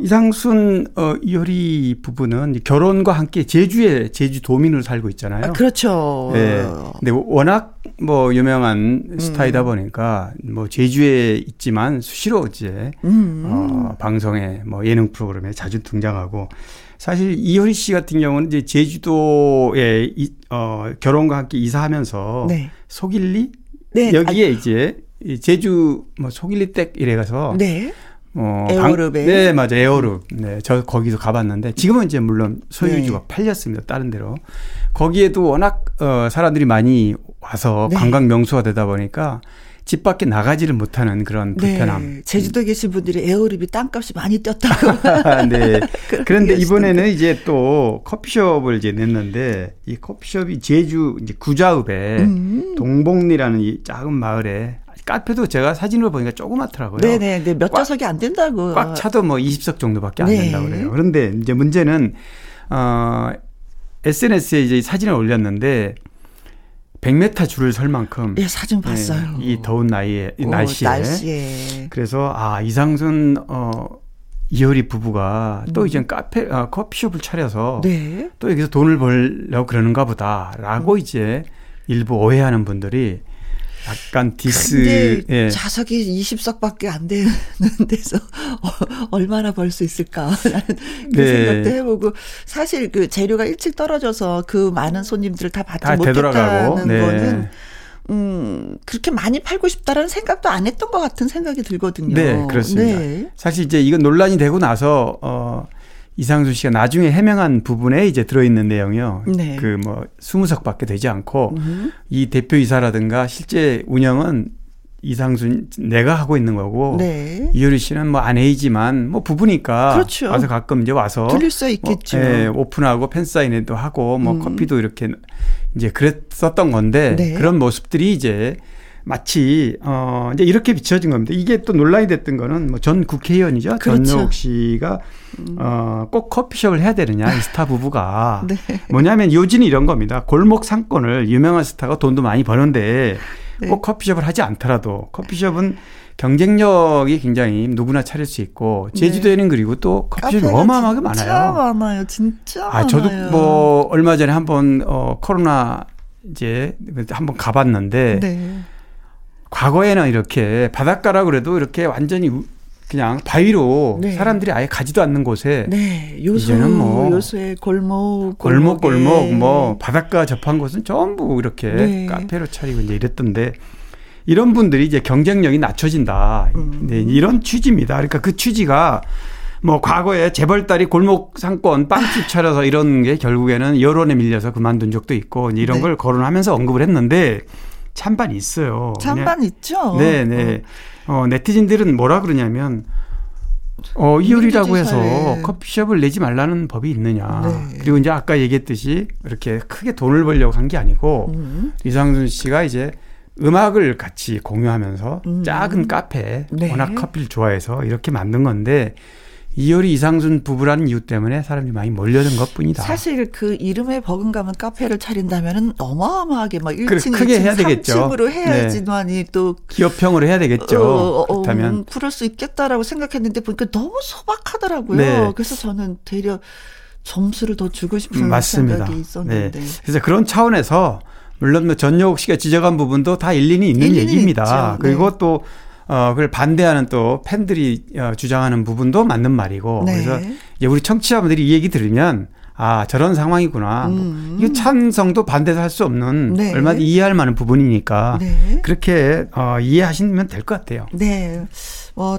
이상순 이효리 부부는 결혼과 함께 제주도민으로 살고 있잖아요. 아, 그렇죠. 네. 근데 워낙 뭐 유명한 스타이다 보니까 뭐 제주에 있지만 수시로 이제 방송에 뭐 예능 프로그램에 자주 등장하고. 사실 이효리 씨 같은 경우는 이제 제주도에 결혼과 함께 이사하면서 네. 소길리 네. 여기에 이제 제주 뭐 소길리댁 이래 가서 네. 에어룹에 네 맞아 에어룹 네 저 거기서 가봤는데 지금은 이제 물론 소유주가 네. 팔렸습니다 다른 데로. 거기에도 워낙 사람들이 많이 와서 네. 관광 명소가 되다 보니까. 집 밖에 나가지를 못하는 그런 불편함. 네, 제주도에 계신 분들이 에어립이 땅값이 많이 뛰었다고. 네. 그런데 이번에는 이제 또 커피숍을 이제 냈는데 이 커피숍이 제주 이제 구좌읍에 동복리라는 이 작은 마을에 카페도 제가 사진으로 보니까 조그맣더라고요. 네네. 네, 몇 좌석이 안 된다고. 꽉 차도 뭐 20석 정도밖에 안 네. 된다고 그래요. 그런데 이제 문제는 SNS에 이제 사진을 올렸는데 100m 줄을 설 만큼 예, 사진 봤어요. 네, 이 더운 날씨에. 그래서 이상순 이효리 부부가 또 이제 커피숍을 차려서 네. 또 여기서 돈을 벌려고 그러는가 보다라고 이제 일부 오해하는 분들이 약간 디스. 예. 좌석이 20석밖에 안 되는 데서 얼마나 벌 수 있을까 그 네. 생각도 해보고 사실 그 재료가 일찍 떨어져서 그 많은 손님들을 다 받지 못했다는 네. 거는 그렇게 많이 팔고 싶다라는 생각도 안 했던 것 같은 생각이 들거든요. 네, 그렇습니다. 네. 사실 이제 이건 논란이 되고 나서 이상순 씨가 나중에 해명한 부분에 이제 들어있는 내용이요. 네. 그 뭐 20석밖에 되지 않고 이 대표이사라든가 실제 운영은 이상순 내가 하고 있는 거고 네. 이효리 씨는 뭐 아내이지만 뭐 부부니까 그렇죠. 와서 가끔 이제 와서 들릴 수 있겠지. 뭐 예, 오픈하고 팬사인회도 하고 뭐 커피도 이렇게 이제 그랬었던 건데 네. 그런 모습들이 이제 마치 이제 이렇게 비춰진 겁니다. 이게 또 논란이 됐던 거는 뭐 전 국회의원이죠. 그렇죠. 전효옥 씨가 꼭 커피숍을 해야 되느냐 이 스타 부부가 네. 뭐냐면 요지는 이런 겁니다. 골목 상권을 유명한 스타가 돈도 많이 버는데 네. 꼭 커피숍을 하지 않더라도 커피숍은 경쟁력이 굉장히 누구나 차릴 수 있고 제주도에는 네. 그리고 또 커피숍이 어마어마하게 많아요. 진짜 많아요. 진짜 많아요. 저도 뭐 얼마 전에 한번 코로나 이제 한번 가봤는데 네. 과거에는 이렇게 바닷가라 그래도 이렇게 완전히 그냥 바위로 네. 사람들이 아예 가지도 않는 곳에 네. 이제는 뭐 요새 골목 뭐 바닷가 접한 곳은 전부 이렇게 네. 카페로 차리고 이제 이랬던데 이런 분들이 이제 경쟁력이 낮춰진다 네. 이런 취지입니다. 그러니까 그 취지가 뭐 과거에 재벌딸이 골목 상권 빵집 차려서 이런 게 결국에는 여론에 밀려서 그만둔 적도 있고 이런 네. 걸 거론하면서 언급을 했는데. 찬반 있어요. 찬반 있죠. 네네. 네티즌들은 뭐라 그러냐면 이효리라고 해서 커피숍을 내지 말라는 법이 있느냐. 네. 그리고 이제 아까 얘기했듯이 이렇게 크게 돈을 벌려고 한 게 아니고 이상순 씨가 이제 음악을 같이 공유하면서 작은 카페, 네. 워낙 커피를 좋아해서 이렇게 만든 건데 이효리 이상순 부부라는 이유 때문에 사람들이 많이 몰려든 것뿐이다. 사실 그 이름에 버금가면 카페를 차린다면은 어마어마하게 막 1층, 크게 2층, 해야 3층으로 되겠죠. 해야지만이 네. 또 기업형으로 해야 되겠죠. 그렇다면 그럴 수 있겠다라고 생각했는데 보니까 너무 소박하더라고요. 네. 그래서 저는 되려 점수를 더 주고 싶은 생각이 있었는데. 네. 그래서 그런 차원에서 물론 뭐 전효옥 씨가 지적한 부분도 다 일리는 얘기입니다. 있죠. 그리고 네. 또 그걸 반대하는 또 팬들이 주장하는 부분도 맞는 말이고 네. 그래서 이제 우리 청취자분들이 이 얘기 들으면 아 저런 상황이구나 뭐 이거 찬성도 반대도 할 수 없는 네. 얼마든지 이해할 만한 부분이니까 네. 그렇게 이해하시면 될 것 같아요. 네.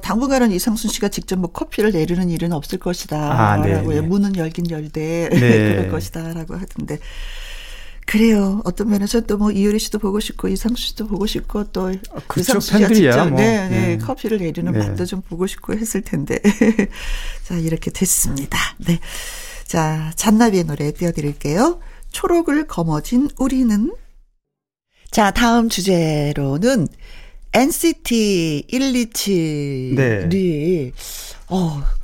당분간은 이상순 씨가 직접 뭐 커피를 내리는 일은 없을 것이다. 라고요. 문은 열긴 열되 네. 그럴 것이다 라고 하던데. 그래요. 어떤 면에서 또 뭐 이효리 씨도 보고 싶고 이상순 씨도 보고 싶고 또 그렇죠. 이상순 씨가 직접 뭐. 네. 커피를 내리는 맛도 좀 보고 싶고 했을 텐데. 자 이렇게 됐습니다. 네, 자 잔나비의 노래 띄워드릴게요. 초록을 거머쥔 우리는. 자 다음 주제로는 NCT 127이 네.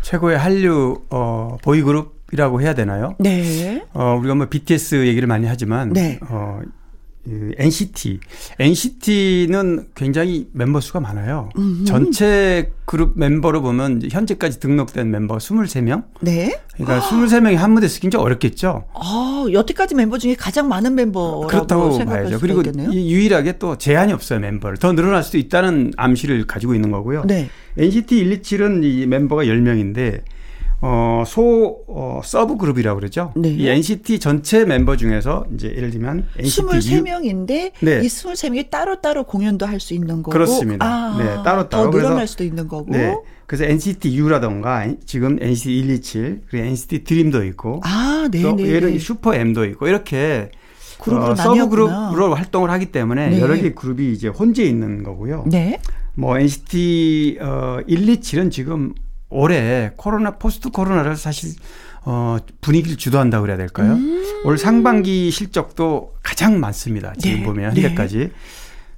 최고의 한류 보이그룹. 이라고 해야 되나요? 네. 우리가 뭐 BTS 얘기를 많이 하지만 네. NCT는 굉장히 멤버 수가 많아요. 전체 그룹 멤버로 보면 현재까지 등록된 멤버 23명. 네. 그러니까 23명이 한 무대 쓰긴 좀 어렵겠죠. 여태까지 멤버 중에 가장 많은 멤버라고 그렇다고 봐야죠. 그리고 유일하게 또 제한이 없어요. 멤버를 더 늘어날 수도 있다는 암시를 가지고 있는 거고요. 네. NCT 127은 이 멤버가 10명인데 서브 그룹이라고 그러죠. 네. 이 NCT 전체 멤버 중에서 이제 예를 들면 NCT 23명인데 네. 이 23명이 따로따로 공연도 할 수 있는 거고. 그렇습니다. 네, 따로따로. 더 늘어날 수도 있는 거고. 네. 그래서 NCT U라던가 지금 NCT 127, 그리고 NCT 드림도 있고. 네, 또 네. 예를 들면 슈퍼 M도 있고 이렇게 서브 그룹으로 활동을 하기 때문에 네. 여러 개 그룹이 이제 혼재 있는 거고요. 네. 뭐 NCT 127은 지금 올해 코로나 포스트 코로나를 사실 분위기를 주도한다고 그래야 될까요? 올 상반기 실적도 가장 많습니다. 지금 네. 보면 현재까지. 네.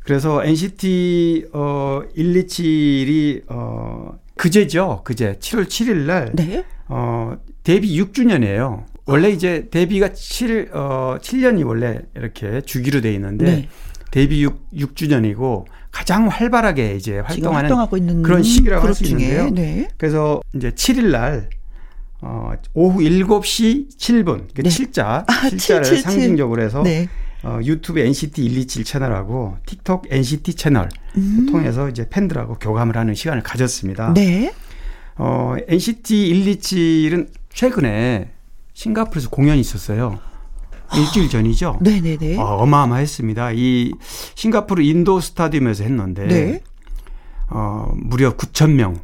그래서 NCT 127이 그제죠. 그제 7월 7일 날 네. 데뷔 6주년이에요. 원래 이제 데뷔가 7년이 원래 이렇게 주기로 돼 있는데 네. 데뷔 6주년이고 가장 활발하게 이제 활동하는 그런 시기라고 할 수 있는데요. 네. 그래서 이제 7일 날 오후 7시 7분 그 네. 7자를 상징적으로 해서 네. 유튜브 NCT 127 채널하고 틱톡 NCT 채널 통해서 이제 팬들하고 교감을 하는 시간을 가졌습니다. 네. NCT 127은 최근에 싱가포르에서 공연이 있었어요. 일주일 전이죠. 네네네. 어마어마했습니다. 이 싱가포르 인도 스타디움에서 했는데 네. 무려 9,000명.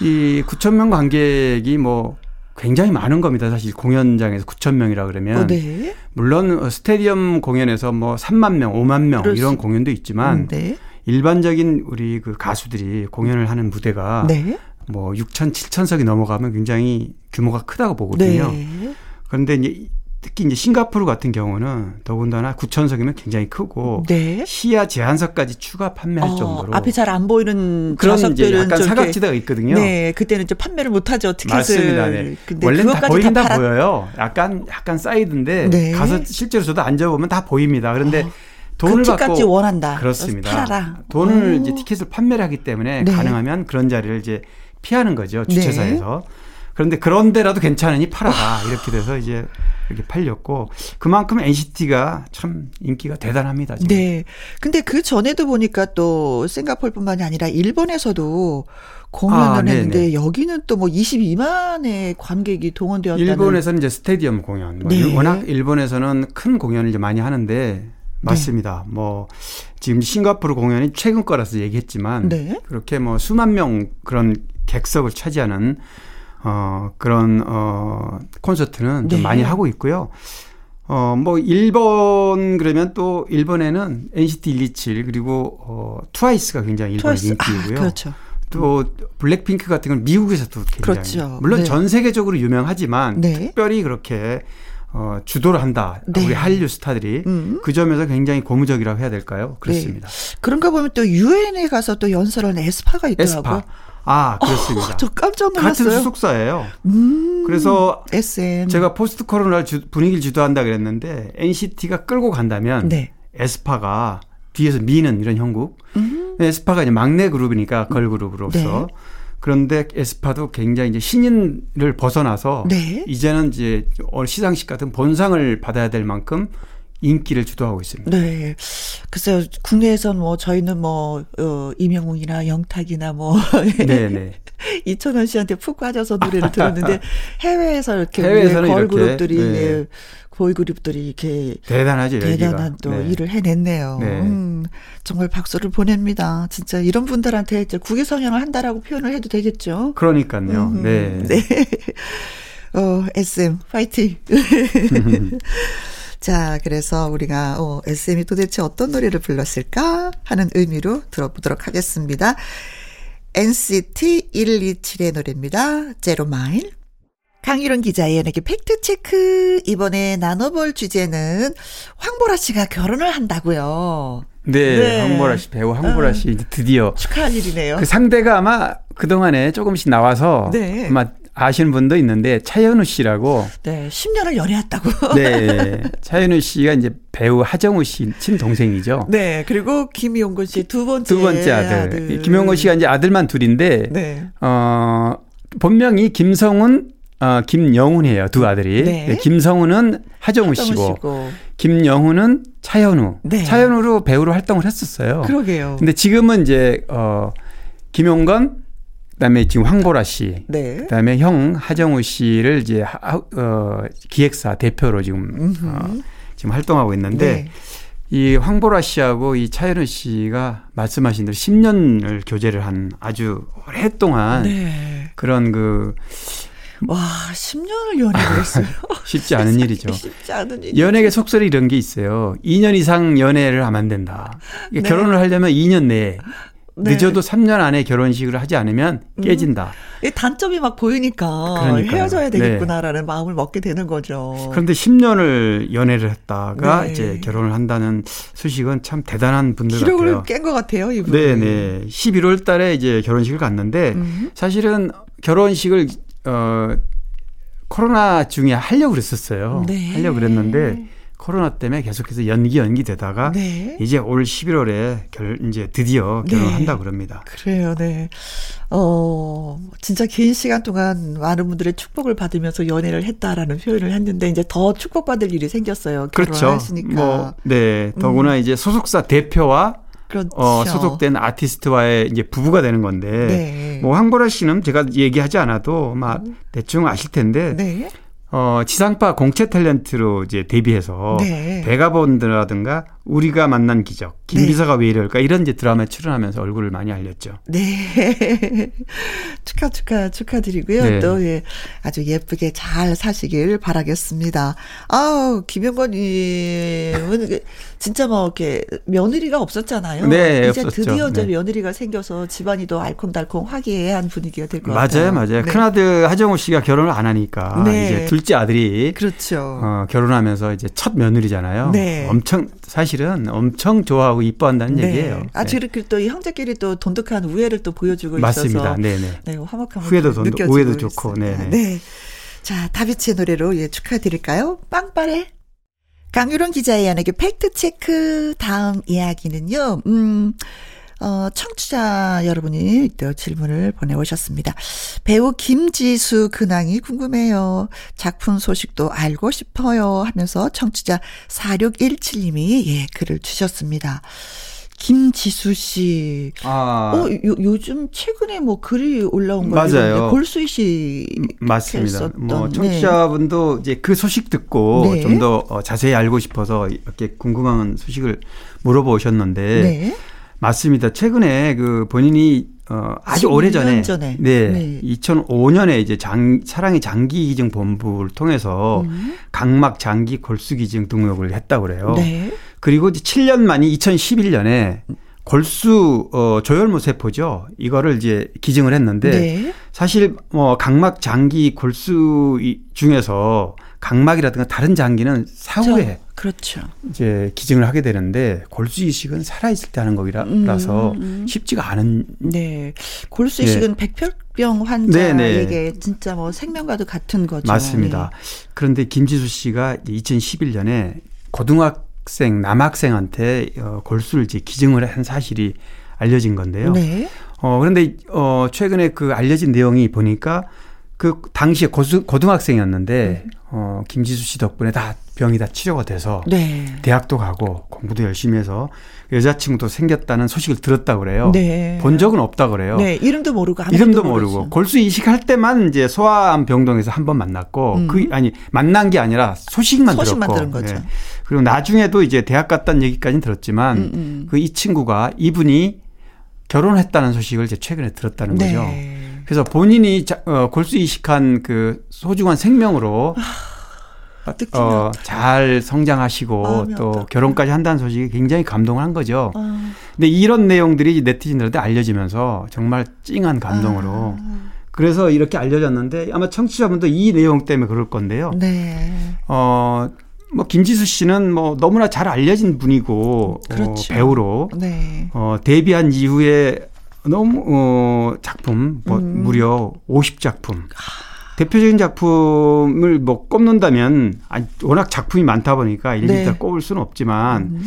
이 9,000명 관객이 뭐 굉장히 많은 겁니다. 사실 공연장에서 9,000명이라 그러면 네. 물론 스타디움 공연에서 뭐 3만 명, 5만 명 이런 공연도 있지만 네. 일반적인 우리 그 가수들이 공연을 하는 무대가 네. 뭐 6천, 7천석이 넘어가면 굉장히 규모가 크다고 보거든요. 네. 그런데 이제 특히 이제 싱가포르 같은 경우는 더군다나 9,000석이면 굉장히 크고 네. 시야 제한석까지 추가 판매할 정도로 앞에 잘 안 보이는 그런 좌석들은 약간 사각지대가 있거든요. 네, 그때는 좀 판매를 못하죠. 티켓을. 맞습니다. 네. 원래는 다 보인다 보여요. 약간 사이드인데 네. 가서 실제로 저도 앉아보면 다 보입니다. 그런데 돈을 급값이 원한다. 그렇습니다. 팔아라. 돈을 이제 티켓을 판매를 하기 때문에 네. 가능하면 그런 자리를 이제 피하는 거죠. 주최사에서. 네. 그런데 그런데라도 괜찮으니 팔아라. 이렇게 돼서 이제 이렇게 팔렸고 그만큼 NCT가 참 인기가 대단합니다. 지금. 네. 근데 그 전에도 보니까 또 싱가포르뿐만이 아니라 일본에서도 공연을 했는데 네네. 여기는 또 뭐 22만의 관객이 동원되었다는. 일본에서는 이제 스테디움 공연. 네. 워낙 일본에서는 큰 공연을 이제 많이 하는데 맞습니다. 네. 뭐 지금 싱가포르 공연이 최근 거라서 얘기했지만 네. 그렇게 뭐 수만 명 그런 객석을 차지하는 그런 콘서트는 네. 좀 많이 하고 있고요. 뭐 일본 그러면 또 일본에는 NCT 127 그리고 트와이스가 굉장히 일본의 인기이고요. 아, 그렇죠. 또 블랙핑크 같은 건 미국에서도 굉장히 그렇죠. 물론 네. 전 세계적으로 유명하지만 네. 특별히 그렇게 주도를 한다. 네. 우리 한류 스타들이 그 점에서 굉장히 고무적이라고 해야 될까요? 그렇습니다. 네. 그런가 보면 또 유엔에 가서 또 연설한 에스파가 있더라고요. 에스파. 아, 그렇습니다. 저 깜짝 놀랐어요. 같은 소속사예요. 그래서 SM. 제가 포스트 코로나 분위기를 주도한다 그랬는데 NCT가 끌고 간다면 네. 에스파가 뒤에서 미는 이런 형국. 에스파가 이제 막내 그룹이니까 걸그룹으로서. 네. 그런데 에스파도 굉장히 이제 신인을 벗어나서 네. 이제는 이제 시상식 같은 본상을 받아야 될 만큼 인기를 주도하고 있습니다. 네. 글쎄요, 국내에서는 뭐 저희는 뭐 임영웅이나 영탁이나 뭐 네네. 이천원 씨한테 푹 빠져서 노래를 들었는데 해외에서 이렇게 걸그룹들이 네. 걸그룹들이 이렇게 대단하죠. 대단한 또 네. 일을 해냈네요. 네. 정말 박수를 보냅니다. 진짜 이런 분들한테 이제 국외 성향을 한다라고 표현을 해도 되겠죠. 그러니까요. 네. 네. SM 파이팅. 자, 그래서 우리가 SM이 도대체 어떤 노래를 불렀을까 하는 의미로 들어보도록 하겠습니다. NCT 127의 노래입니다. 제로마일. 강유령 기자의 연예계 팩트체크. 이번에 나눠볼 주제는 황보라 씨가 결혼을 한다고요. 네, 네. 황보라 씨, 배우 황보라 씨 이제 드디어 축하할 일이네요. 그 상대가 아마 그동안에 조금씩 나와서 네. 아마 아시는 분도 있는데 차현우 씨라고 네, 10년을 연애했다고. 네. 차현우 씨가 이제 배우 하정우 씨 친동생이죠. 네. 그리고 김용건 씨의 두 번째 아들. 김용건 씨가 이제 아들만 둘인데 네. 본명이 김성훈 김영훈이에요. 두 아들이. 네. 네, 김성훈은 하정우 씨고 김영훈은 차현우. 네. 차현우로 배우로 활동을 했었어요. 그러게요. 근데 지금은 이제 김용건 그다음에 지금 황보라 씨, 네. 그다음에 형 하정우 씨를 이제 기획사 대표로 지금 지금 활동하고 있는데 네. 이 황보라 씨하고 이 차현우 씨가 말씀하신 대로 10년을 교제를 한 아주 오랫동안 네. 그런 그. 와 10년을 연애를 했어요. 쉽지 않은 일이죠. 쉽지 않은 일. 연예계 속설이 이런 게 있어요. 2년 이상 연애를 하면 안 된다. 그러니까 네. 결혼을 하려면 2년 내에. 네. 늦어도 3년 안에 결혼식을 하지 않으면 깨진다. 단점이 막 보이니까 그러니까요. 헤어져야 되겠구나라는 네. 마음을 먹게 되는 거죠. 그런데 10년을 연애를 했다가 네. 이제 결혼을 한다는 소식은 참 대단한 분들 같아요. 기록을 깬 것 같아요, 이분. 네네. 11월 달에 이제 결혼식을 갔는데 사실은 결혼식을 코로나 중에 하려고 그랬었어요. 네. 하려고 그랬는데. 코로나 때문에 계속해서 연기되다가 네. 이제 올 11월에 이제 드디어 결혼한다고 네. 그럽니다. 그래요, 네. 진짜 긴 시간 동안 많은 분들의 축복을 받으면서 연애를 했다라는 표현을 했는데 이제 더 축복받을 일이 생겼어요. 결혼하시니까. 그렇죠. 뭐, 네. 더구나 이제 소속사 대표와 그렇죠. 소속된 아티스트와의 이제 부부가 되는 건데 네. 뭐 황보라 씨는 제가 얘기하지 않아도 막 대충 아실 텐데. 네. 지상파 공채 탤런트로 이제 데뷔해서 네. 배가 본드라든가 우리가 만난 기적, 김비서가 네. 왜 이럴까 이런 이제 드라마에 출연하면서 얼굴을 많이 알렸죠. 네. 축하드리고요. 네. 또 예, 아주 예쁘게 잘 사시길 바라겠습니다. 아우, 김용건님은 진짜 뭐 이렇게 며느리가 없었잖아요. 네, 이제 없었죠. 드디어 이제 네. 며느리가 생겨서 집안이 더 알콩달콩 화기애애한 분위기가 될 것 같아요. 맞아요. 네. 큰아들 하정우 씨가 결혼을 안 하니까 네. 이제 둘째 아들이 그렇죠. 결혼하면서 이제 첫 며느리잖아요. 네. 사실은 엄청 좋아하고 이뻐한다는 네. 얘기예요. 아주 이렇게 네. 또 이 형제끼리 또 돈독한 우애를 또 보여주고 맞습니다. 있어서 맞습니다. 네, 화목함을 느껴지고 우애도 좋고. 네네. 네. 자, 다비치의 노래로 예, 축하드릴까요? 빵빠레. 강유론 기자의 연예계 팩트체크. 다음 이야기는요. 청취자 여러분이 또 질문을 보내오셨습니다. 배우 김지수 근황이 궁금해요. 작품 소식도 알고 싶어요 하면서 청취자 4617님이 예, 글을 주셨습니다. 김지수 씨. 요즘 최근에 뭐 글이 올라온 거 맞아요. 골수희 씨. 맞습니다. 뭐 청취자분도 네. 이제 그 소식 듣고 네. 좀 더 자세히 알고 싶어서 이렇게 궁금한 소식을 물어보셨는데 네. 맞습니다. 최근에 그 본인이 아주 오래전에 네. 2005년에 이제 사랑의 장기 기증 본부를 통해서 각막 장기 골수 기증 등록을 했다고 그래요. 네. 그리고 7년 만인 2011년에 골수 조혈모 세포죠. 이거를 이제 기증을 했는데 네. 사실 뭐 각막 장기 골수 중에서 각막이라든가 다른 장기는 사후에 그렇죠. 이제 기증을 하게 되는데 골수 이식은 살아있을 때 하는 거라서 쉽지가 않은. 네, 골수 이식은 백혈병 환자에게 네네. 진짜 뭐 생명과도 같은 거죠. 맞습니다. 네. 그런데 김지수 씨가 2011년에 고등학생 남학생한테 골수를 이제 기증을 한 사실이 알려진 건데요. 네. 그런데 최근에 그 알려진 내용이 보니까. 그 당시에 고등학생이었는데 김지수 씨 덕분에 다 병이 다 치료가 돼서 네. 대학도 가고 공부도 열심히 해서 여자친구도 생겼다는 소식을 들었다 그래요. 네. 본 적은 없다 그래요. 네. 이름도 모르고 골수 이식할 때만 이제 소아암 병동에서 한번 만났고 만난 게 아니라 소식만 들은 거죠. 네. 그리고 나중에도 이제 대학 갔다는 얘기까지는 들었지만 그 이분이 결혼했다는 소식을 이제 최근에 들었다는 네. 거죠. 그래서 본인이 골수 이식한 그 소중한 생명으로 잘 성장하시고 또 결혼까지 한다는 소식이 굉장히 감동을 한 거죠. 근데 이런 내용들이 네티즌들한테 알려지면서 정말 찡한 감동으로 그래서 이렇게 알려졌는데 아마 청취자분도 이 내용 때문에 그럴 건데요. 네. 뭐 김지수 씨는 뭐 너무나 잘 알려진 분이고 그렇죠. 배우로 네. 데뷔한 이후에 너무 작품 뭐 무려 50작품 대표적인 작품을 뭐 꼽는다면 워낙 작품이 많다 보니까 일일이 다 꼽을 수는 없지만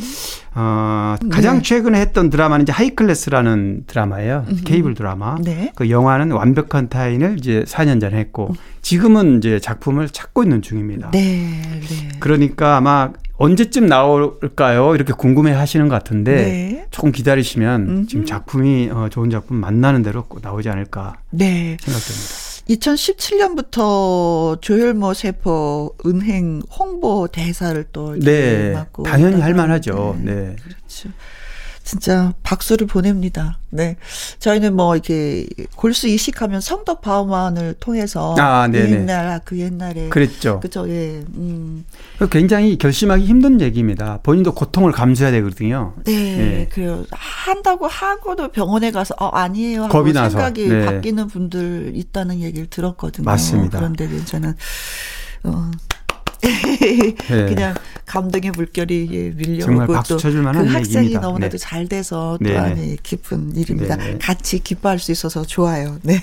가장 최근에 했던 드라마는 이제 하이클래스라는 드라마예요. 케이블 드라마. 네. 그 영화는 완벽한 타인을 이제 4년 전에 했고 지금은 이제 작품을 찾고 있는 중입니다. 네. 네. 그러니까 아마 언제쯤 나올까요? 이렇게 궁금해 하시는 것 같은데 네. 조금 기다리시면 지금 작품이 좋은 작품 만나는 대로 나오지 않을까 네. 생각됩니다. 2017년부터 조혈모 세포 은행 홍보 대사를 또 네. 맡고 당연히 할 만하죠. 네. 네. 그렇죠. 진짜 박수를 보냅니다. 네. 저희는 뭐 이렇게 골수 이식하면 성덕 바우만을 통해서 그 옛날에 그랬죠. 그죠. 예. 굉장히 결심하기 힘든 얘기입니다. 본인도 고통을 감수해야 되거든요. 네. 네. 그래요. 한다고 하고도 병원에 가서 아니에요 하고 겁이 나서. 생각이 네. 바뀌는 분들 있다는 얘기를 들었거든요. 맞습니다. 그런데 저는 그냥 네. 감동의 물결이 밀려오고 정말 박수 쳐줄 만한 그 학생이 얘기입니다. 너무나도 네. 잘 돼서 또 안에 깊은 일입니다. 네네. 같이 기뻐할 수 있어서 좋아요. 네.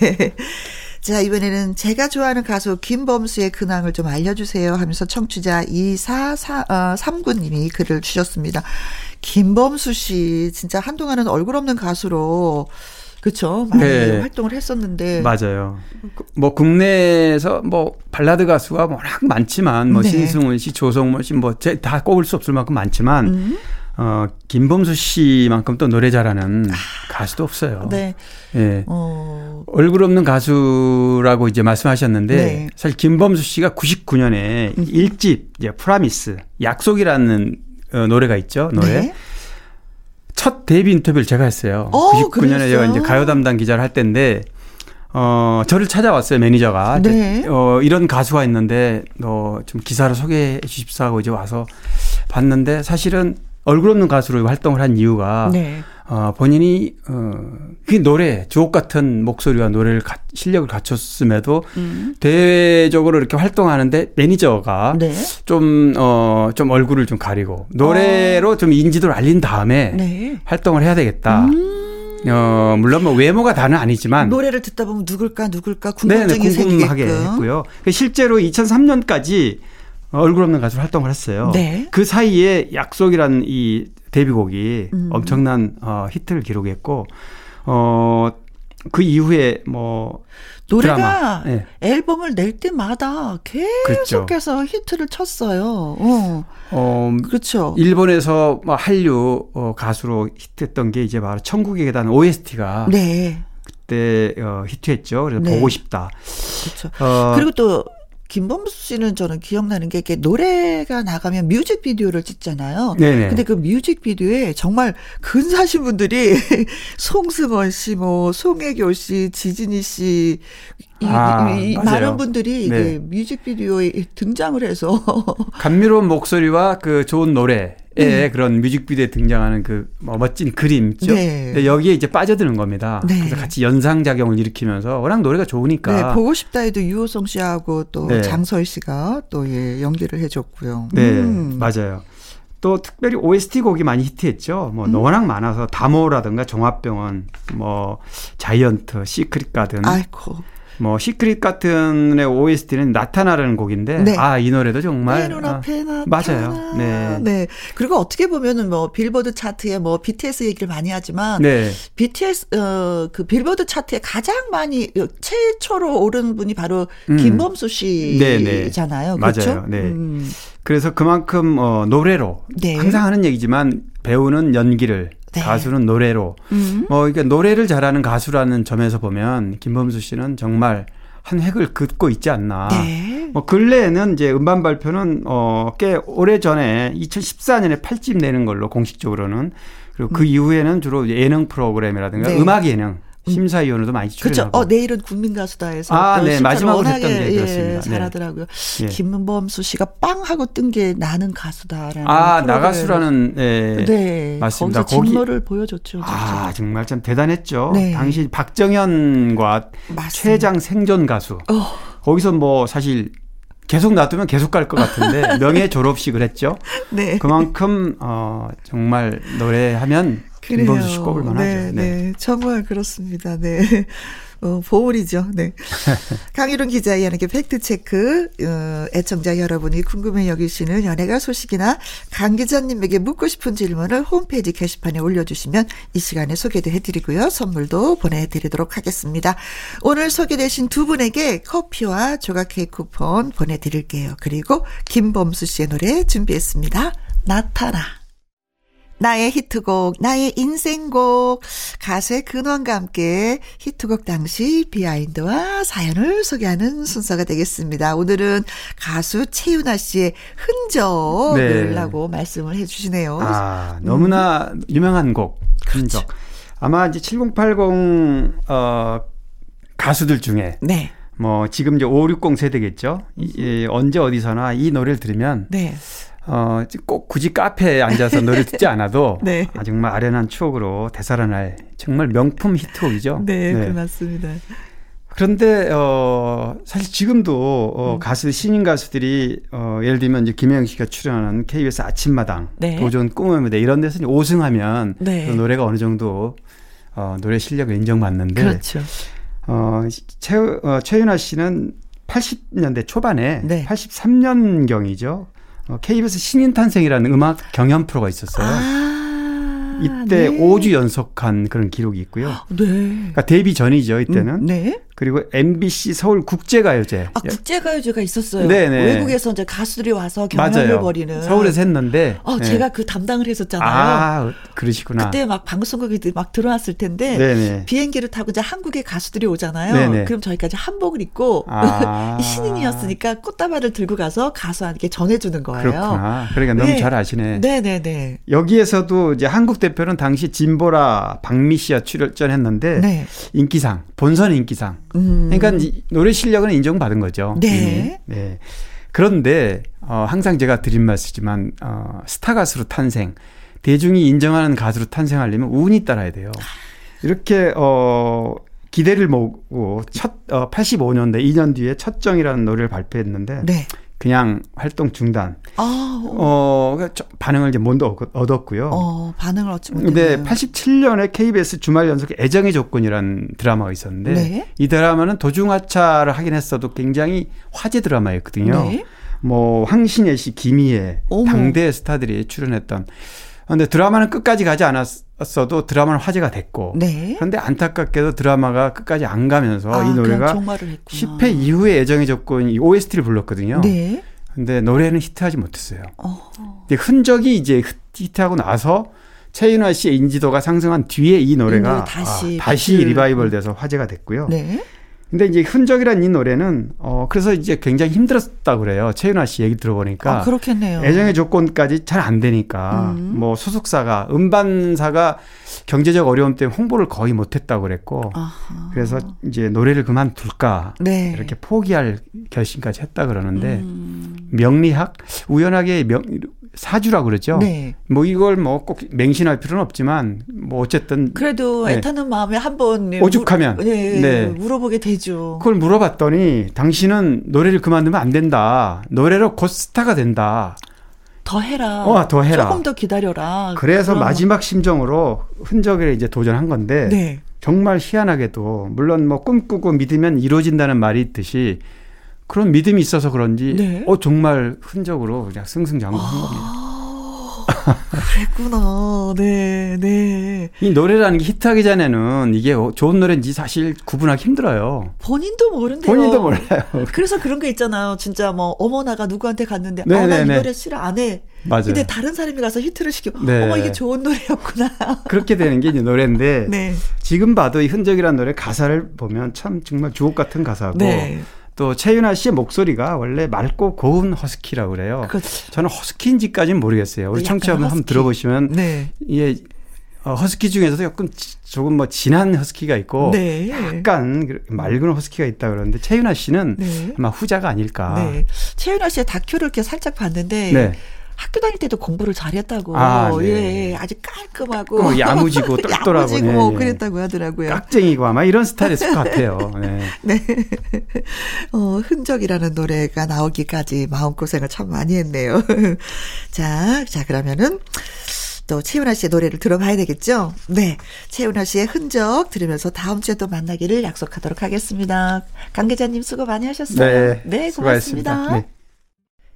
자, 이번에는 제가 좋아하는 가수 김범수의 근황을 좀 알려주세요 하면서 청취자 2439님이 글을 주셨습니다. 김범수 씨 진짜 한동안은 얼굴 없는 가수로 그렇죠. 많이 네. 활동을 했었는데. 맞아요. 뭐 국내에서 뭐 발라드 가수가 워낙 많지만 뭐 네. 신승훈 씨, 조성모 씨 뭐 다 꼽을 수 없을 만큼 많지만 김범수 씨만큼 또 노래 잘하는 가수도 없어요. 네. 네. 얼굴 없는 가수라고 이제 말씀하셨는데 네. 사실 김범수 씨가 99년에 1집 이제 프라미스 약속이라는 노래가 있죠. 네. 첫 데뷔 인터뷰를 제가 했어요. 99년에 그랬어요? 제가 이제 가요 담당 기자를 할 때인데 저를 찾아왔어요. 매니저가. 네. 이런 가수가 있는데 너 좀 기사로 소개해 주십사 하고 이제 와서 봤는데 사실은 얼굴 없는 가수로 활동을 한 이유가 네. 본인이 그 노래 주옥 같은 목소리와 실력을 갖췄음에도 대외적으로 이렇게 활동하는데 매니저가 네. 좀 얼굴을 좀 가리고 노래로 좀 인지도를 알린 다음에 네. 활동을 해야 되겠다. 물론 뭐 외모가 다는 아니지만 노래를 듣다 보면 누굴까 궁금증이 궁금하게 했고요. 실제로 2003년까지 얼굴 없는 가수로 활동을 했어요. 네. 그 사이에 약속이라는 이 데뷔곡이 엄청난 히트를 기록했고 그 이후에 뭐 노래가 드라마. 네. 앨범을 낼 때마다 계속해서 그렇죠. 히트를 쳤어요. 그렇죠. 일본에서 뭐 한류 가수로 히트했던 게 이제 바로 천국의 계단 OST가 네. 그때 히트했죠. 그래서 네. 보고 싶다. 그렇죠. 그리고 또 김범수 씨는 저는 기억나는 게 이렇게 노래가 나가면 뮤직비디오를 찍잖아요. 네네. 근데 그 뮤직비디오에 정말 근사하신 분들이 송승헌 씨, 뭐 송혜교 씨, 지진희 씨 많은 분들이 이게 네. 뮤직비디오에 등장을 해서 감미로운 목소리와 그 좋은 노래. 예, 그런 뮤직비디오에 등장하는 그 멋진 그림 있죠. 네. 여기에 이제 빠져드는 겁니다. 네. 그래서 같이 연상작용을 일으키면서 워낙 노래가 좋으니까. 네, 보고 싶다 해도 유호성 씨하고 또 네. 장서희 씨가 또 예, 연기를 해줬고요. 네, 맞아요. 또 특별히 OST 곡이 많이 히트했죠. 뭐 워낙 많아서 다모라든가 종합병원, 뭐 자이언트, 시크릿 가든. 아이고. 뭐 시크릿 같은 OST는 나타나라는 곡인데 네. 아, 이 노래도 정말 앞에 아, 맞아요. 네. 네. 그리고 어떻게 보면은 뭐 빌보드 차트에 뭐 BTS 얘기를 많이 하지만 네. BTS 그 빌보드 차트에 가장 많이 최초로 오른 분이 바로 김범수 씨잖아요. 그렇죠? 맞아요. 네. 그래서 그만큼 노래로 네. 항상 하는 얘기지만 배우는 연기를 네. 가수는 노래로 그러니까 노래를 잘하는 가수라는 점에서 보면 김범수 씨는 정말 한 획을 긋고 있지 않나. 네. 뭐 근래에는 이제 음반 발표는 꽤 오래전에 2014년에 8집 내는 걸로 공식적으로는 그리고 그 이후에는 주로 예능 프로그램이라든가 네. 음악 예능 심사위원으로도 많이 출연하고. 그렇죠. 내일은 국민가수다에서. 아, 네. 마지막으로 했던 게 그렇습니다. 예, 잘하더라고요. 네. 김범수 씨가 빵 하고 뜬 게 나는 가수다라는. 아, 나가수라는. 네. 네. 맞습니다. 거기서 진로를 보여줬죠. 진짜. 아, 정말 참 대단했죠. 네. 당시 박정현과 맞습니다. 최장 생존 가수. 거기서 뭐 사실 계속 놔두면 계속 갈 것 같은데 명예 졸업식을 했죠. 네. 그만큼 정말 노래하면. 김범수 씨 꼽을 만하죠. 네, 네. 네. 정말 그렇습니다. 네. 보물이죠. 네. 강유룡 기자의 연예계 팩트체크. 애청자 여러분이 궁금해 여기시는 연예가 소식이나 강 기자님에게 묻고 싶은 질문을 홈페이지 게시판에 올려주시면 이 시간에 소개도 해드리고요. 선물도 보내드리도록 하겠습니다. 오늘 소개되신 두 분에게 커피와 조각 케이크 쿠폰 보내드릴게요. 그리고 김범수 씨의 노래 준비했습니다. 나타나. 나의 히트곡, 나의 인생곡, 가수의 근원과 함께 히트곡 당시 비하인드와 사연을 소개하는 순서가 되겠습니다. 오늘은 가수 최윤아 씨의 흔적이라고 네. 말씀을 해 주시네요. 아, 너무나 유명한 곡, 흔적. 그렇죠. 아마 이제 7080 가수들 중에 네. 뭐 지금 이제 560 세대겠죠. 언제 어디서나 이 노래를 들으면 네. 꼭 굳이 카페에 앉아서 노래 듣지 않아도 네. 아, 정말 아련한 추억으로 되살아날 정말 명품 히트곡이죠. 네, 네. 그 맞습니다. 그런데 사실 지금도 가수 신인 가수들이 예를 들면 이제 김혜영 씨가 출연하는 KBS 아침마당, 네. 도전 꿈의 무대 이런 데서 5승하면 네. 그 노래가 어느 정도 노래 실력을 인정받는데 그렇죠. 최윤아 씨는 80년대 초반에 네. 83년경이죠. KBS 신인 탄생이라는 음악 경연 프로가 있었어요. 아, 이때 네. 5주 연속한 그런 기록이 있고요. 네. 그러니까 데뷔 전이죠, 이때는. 네. 그리고 MBC 서울 국제가요제. 아, 국제가요제가 있었어요. 네네. 외국에서 이제 가수들이 와서 경연을 맞아요. 벌이는. 서울에서 했는데. 네. 제가 그 담당을 했었잖아요. 아, 그러시구나. 그때 막 방송국이 막 들어왔을 텐데 네네. 비행기를 타고 이제 한국의 가수들이 오잖아요. 네네. 그럼 저희까지 한복을 입고 아. 신인이었으니까 꽃다발을 들고 가서 가수한테 전해주는 거예요. 그렇구나. 그러니까 네. 너무 잘 아시네. 네네네. 여기에서도 이제 한국 대표는 당시 진보라, 박미 씨와 출전했는데 네. 인기상, 본선 인기상. 그러니까 노래 실력은 인정받은 거죠. 네. 네. 그런데 항상 제가 드린 말씀이지만 스타 가수로 탄생, 대중이 인정하는 가수로 탄생하려면 운이 따라야 돼요. 이렇게 기대를 모으고 첫 85년대 2년 뒤에 첫정이라는 노래를 발표했는데 네. 그냥 활동 중단. 반응을 이제 못 얻었고요. 반응을 얻지 못했네요. 근데 87년에 KBS 주말 연속 애정의 조건이라는 드라마가 있었는데 네? 이 드라마는 도중하차를 하긴 했어도 굉장히 화제 드라마였거든요. 네? 뭐 황신혜 씨, 김희애, 당대 스타들이 출연했던. 그런데 드라마는 끝까지 가지 않았어도 드라마는 화제가 됐고. 네? 그런데 안타깝게도 드라마가 끝까지 안 가면서 이 노래가 10회 이후에 애정의 조건이 OST를 불렀거든요. 네. 근데 노래는 히트하지 못했어요. 근데 흔적이 이제 히트하고 나서 최윤아 씨의 인지도가 상승한 뒤에 이 노래가 다시 리바이벌돼서 화제가 됐고요. 네. 근데 이제 흔적이라는 이 노래는 그래서 이제 굉장히 힘들었다 그래요. 최윤아 씨 얘기 들어보니까. 아, 그렇겠네요. 애정의 조건까지 잘 안 되니까 뭐 소속사가 음반사가 경제적 어려움 때문에 홍보를 거의 못했다고 그랬고 아하. 그래서 이제 노래를 그만둘까 네. 이렇게 포기할 결심까지 했다 그러는데 명리학 우연하게 사주라고 그러죠. 네. 뭐 이걸 뭐 꼭 맹신할 필요는 없지만 뭐 어쨌든 그래도 애타는 네. 마음에 한번 오죽하면 네. 네. 물어보게 되죠. 그걸 물어봤더니 당신은 노래를 그만두면 안 된다. 노래로 곧 스타가 된다. 더 해라. 더 해라. 조금 더 기다려라. 그래서 마지막 심정으로 흔적에 이제 도전한 건데 네. 정말 희한하게도 물론 뭐 꿈꾸고 믿으면 이루어진다는 말이 있듯이 그런 믿음이 있어서 그런지 네. 정말 흔적으로 그냥 승승장구한 겁니다. 그랬구나. 네, 네. 이 노래라는 게 히트하기 전에는 이게 좋은 노래인지 사실 구분하기 힘들어요. 본인도 모른대요. 본인도 몰라요. 그래서 그런 게 있잖아요. 진짜 뭐 어머나가 누구한테 갔는데 난 이 노래 싫어 안 해. 맞아요. 근데 다른 사람이 가서 히트를 시키고 네. 이게 좋은 노래였구나. 그렇게 되는 게 이제 노래인데 네. 지금 봐도 이 흔적이라는 노래 가사를 보면 참 정말 주옥 같은 가사고 네. 또 최윤아 씨의 목소리가 원래 맑고 고운 허스키라고 그래요. 그치. 저는 허스키인지까지는 모르겠어요. 우리 청취자분 한번 들어보시면 네. 예, 허스키 중에서도 약간 조금 뭐 진한 허스키가 있고 네. 약간 맑은 허스키가 있다 그러는데 최윤아 씨는 네. 아마 후자가 아닐까. 네. 최윤아 씨의 다큐를 이렇게 살짝 봤는데 네. 학교 다닐 때도 공부를 잘했다고. 아, 네. 예, 아주 깔끔하고 야무지고 똘똘하고 네, 그랬다고 하더라고요. 깍쟁이고 아마 이런 스타일이었을 것 같아요. 네. 네. 흔적이라는 노래가 나오기까지 마음고생을 참 많이 했네요. 자, 그러면은 또 최윤아 씨의 노래를 들어봐야 되겠죠? 네. 최윤아 씨의 흔적 들으면서 다음 주에 또 만나기를 약속하도록 하겠습니다. 강 기자님 수고 많이 하셨어요. 네, 네 고맙습니다. 네.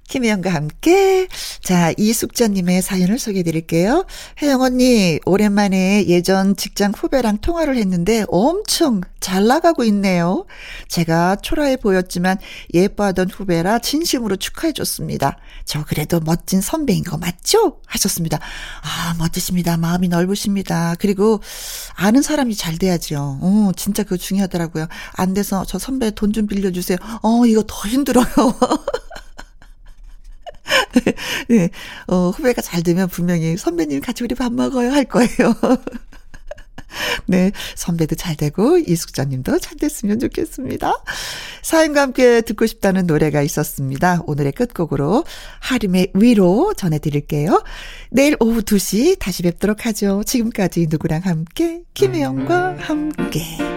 김혜영과 함께 자 이숙자님의 사연을 소개해드릴게요. 혜영 언니 오랜만에 예전 직장 후배랑 통화를 했는데 엄청 잘 나가고 있네요. 제가 초라해 보였지만 예뻐하던 후배라 진심으로 축하해줬습니다. 저 그래도 멋진 선배인 거 맞죠? 하셨습니다. 아 멋지십니다. 마음이 넓으십니다. 그리고 아는 사람이 잘 돼야죠. 진짜 그거 중요하더라고요. 안 돼서 저 선배 돈 좀 빌려주세요. 이거 더 힘들어요. 네, 후배가 잘 되면 분명히 선배님 같이 우리 밥 먹어요 할 거예요. 네, 선배도 잘 되고 이숙자님도 잘 됐으면 좋겠습니다. 사연과 함께 듣고 싶다는 노래가 있었습니다. 오늘의 끝곡으로 하림의 위로 전해드릴게요. 내일 오후 2시 다시 뵙도록 하죠. 지금까지 누구랑 함께 김혜영과 함께.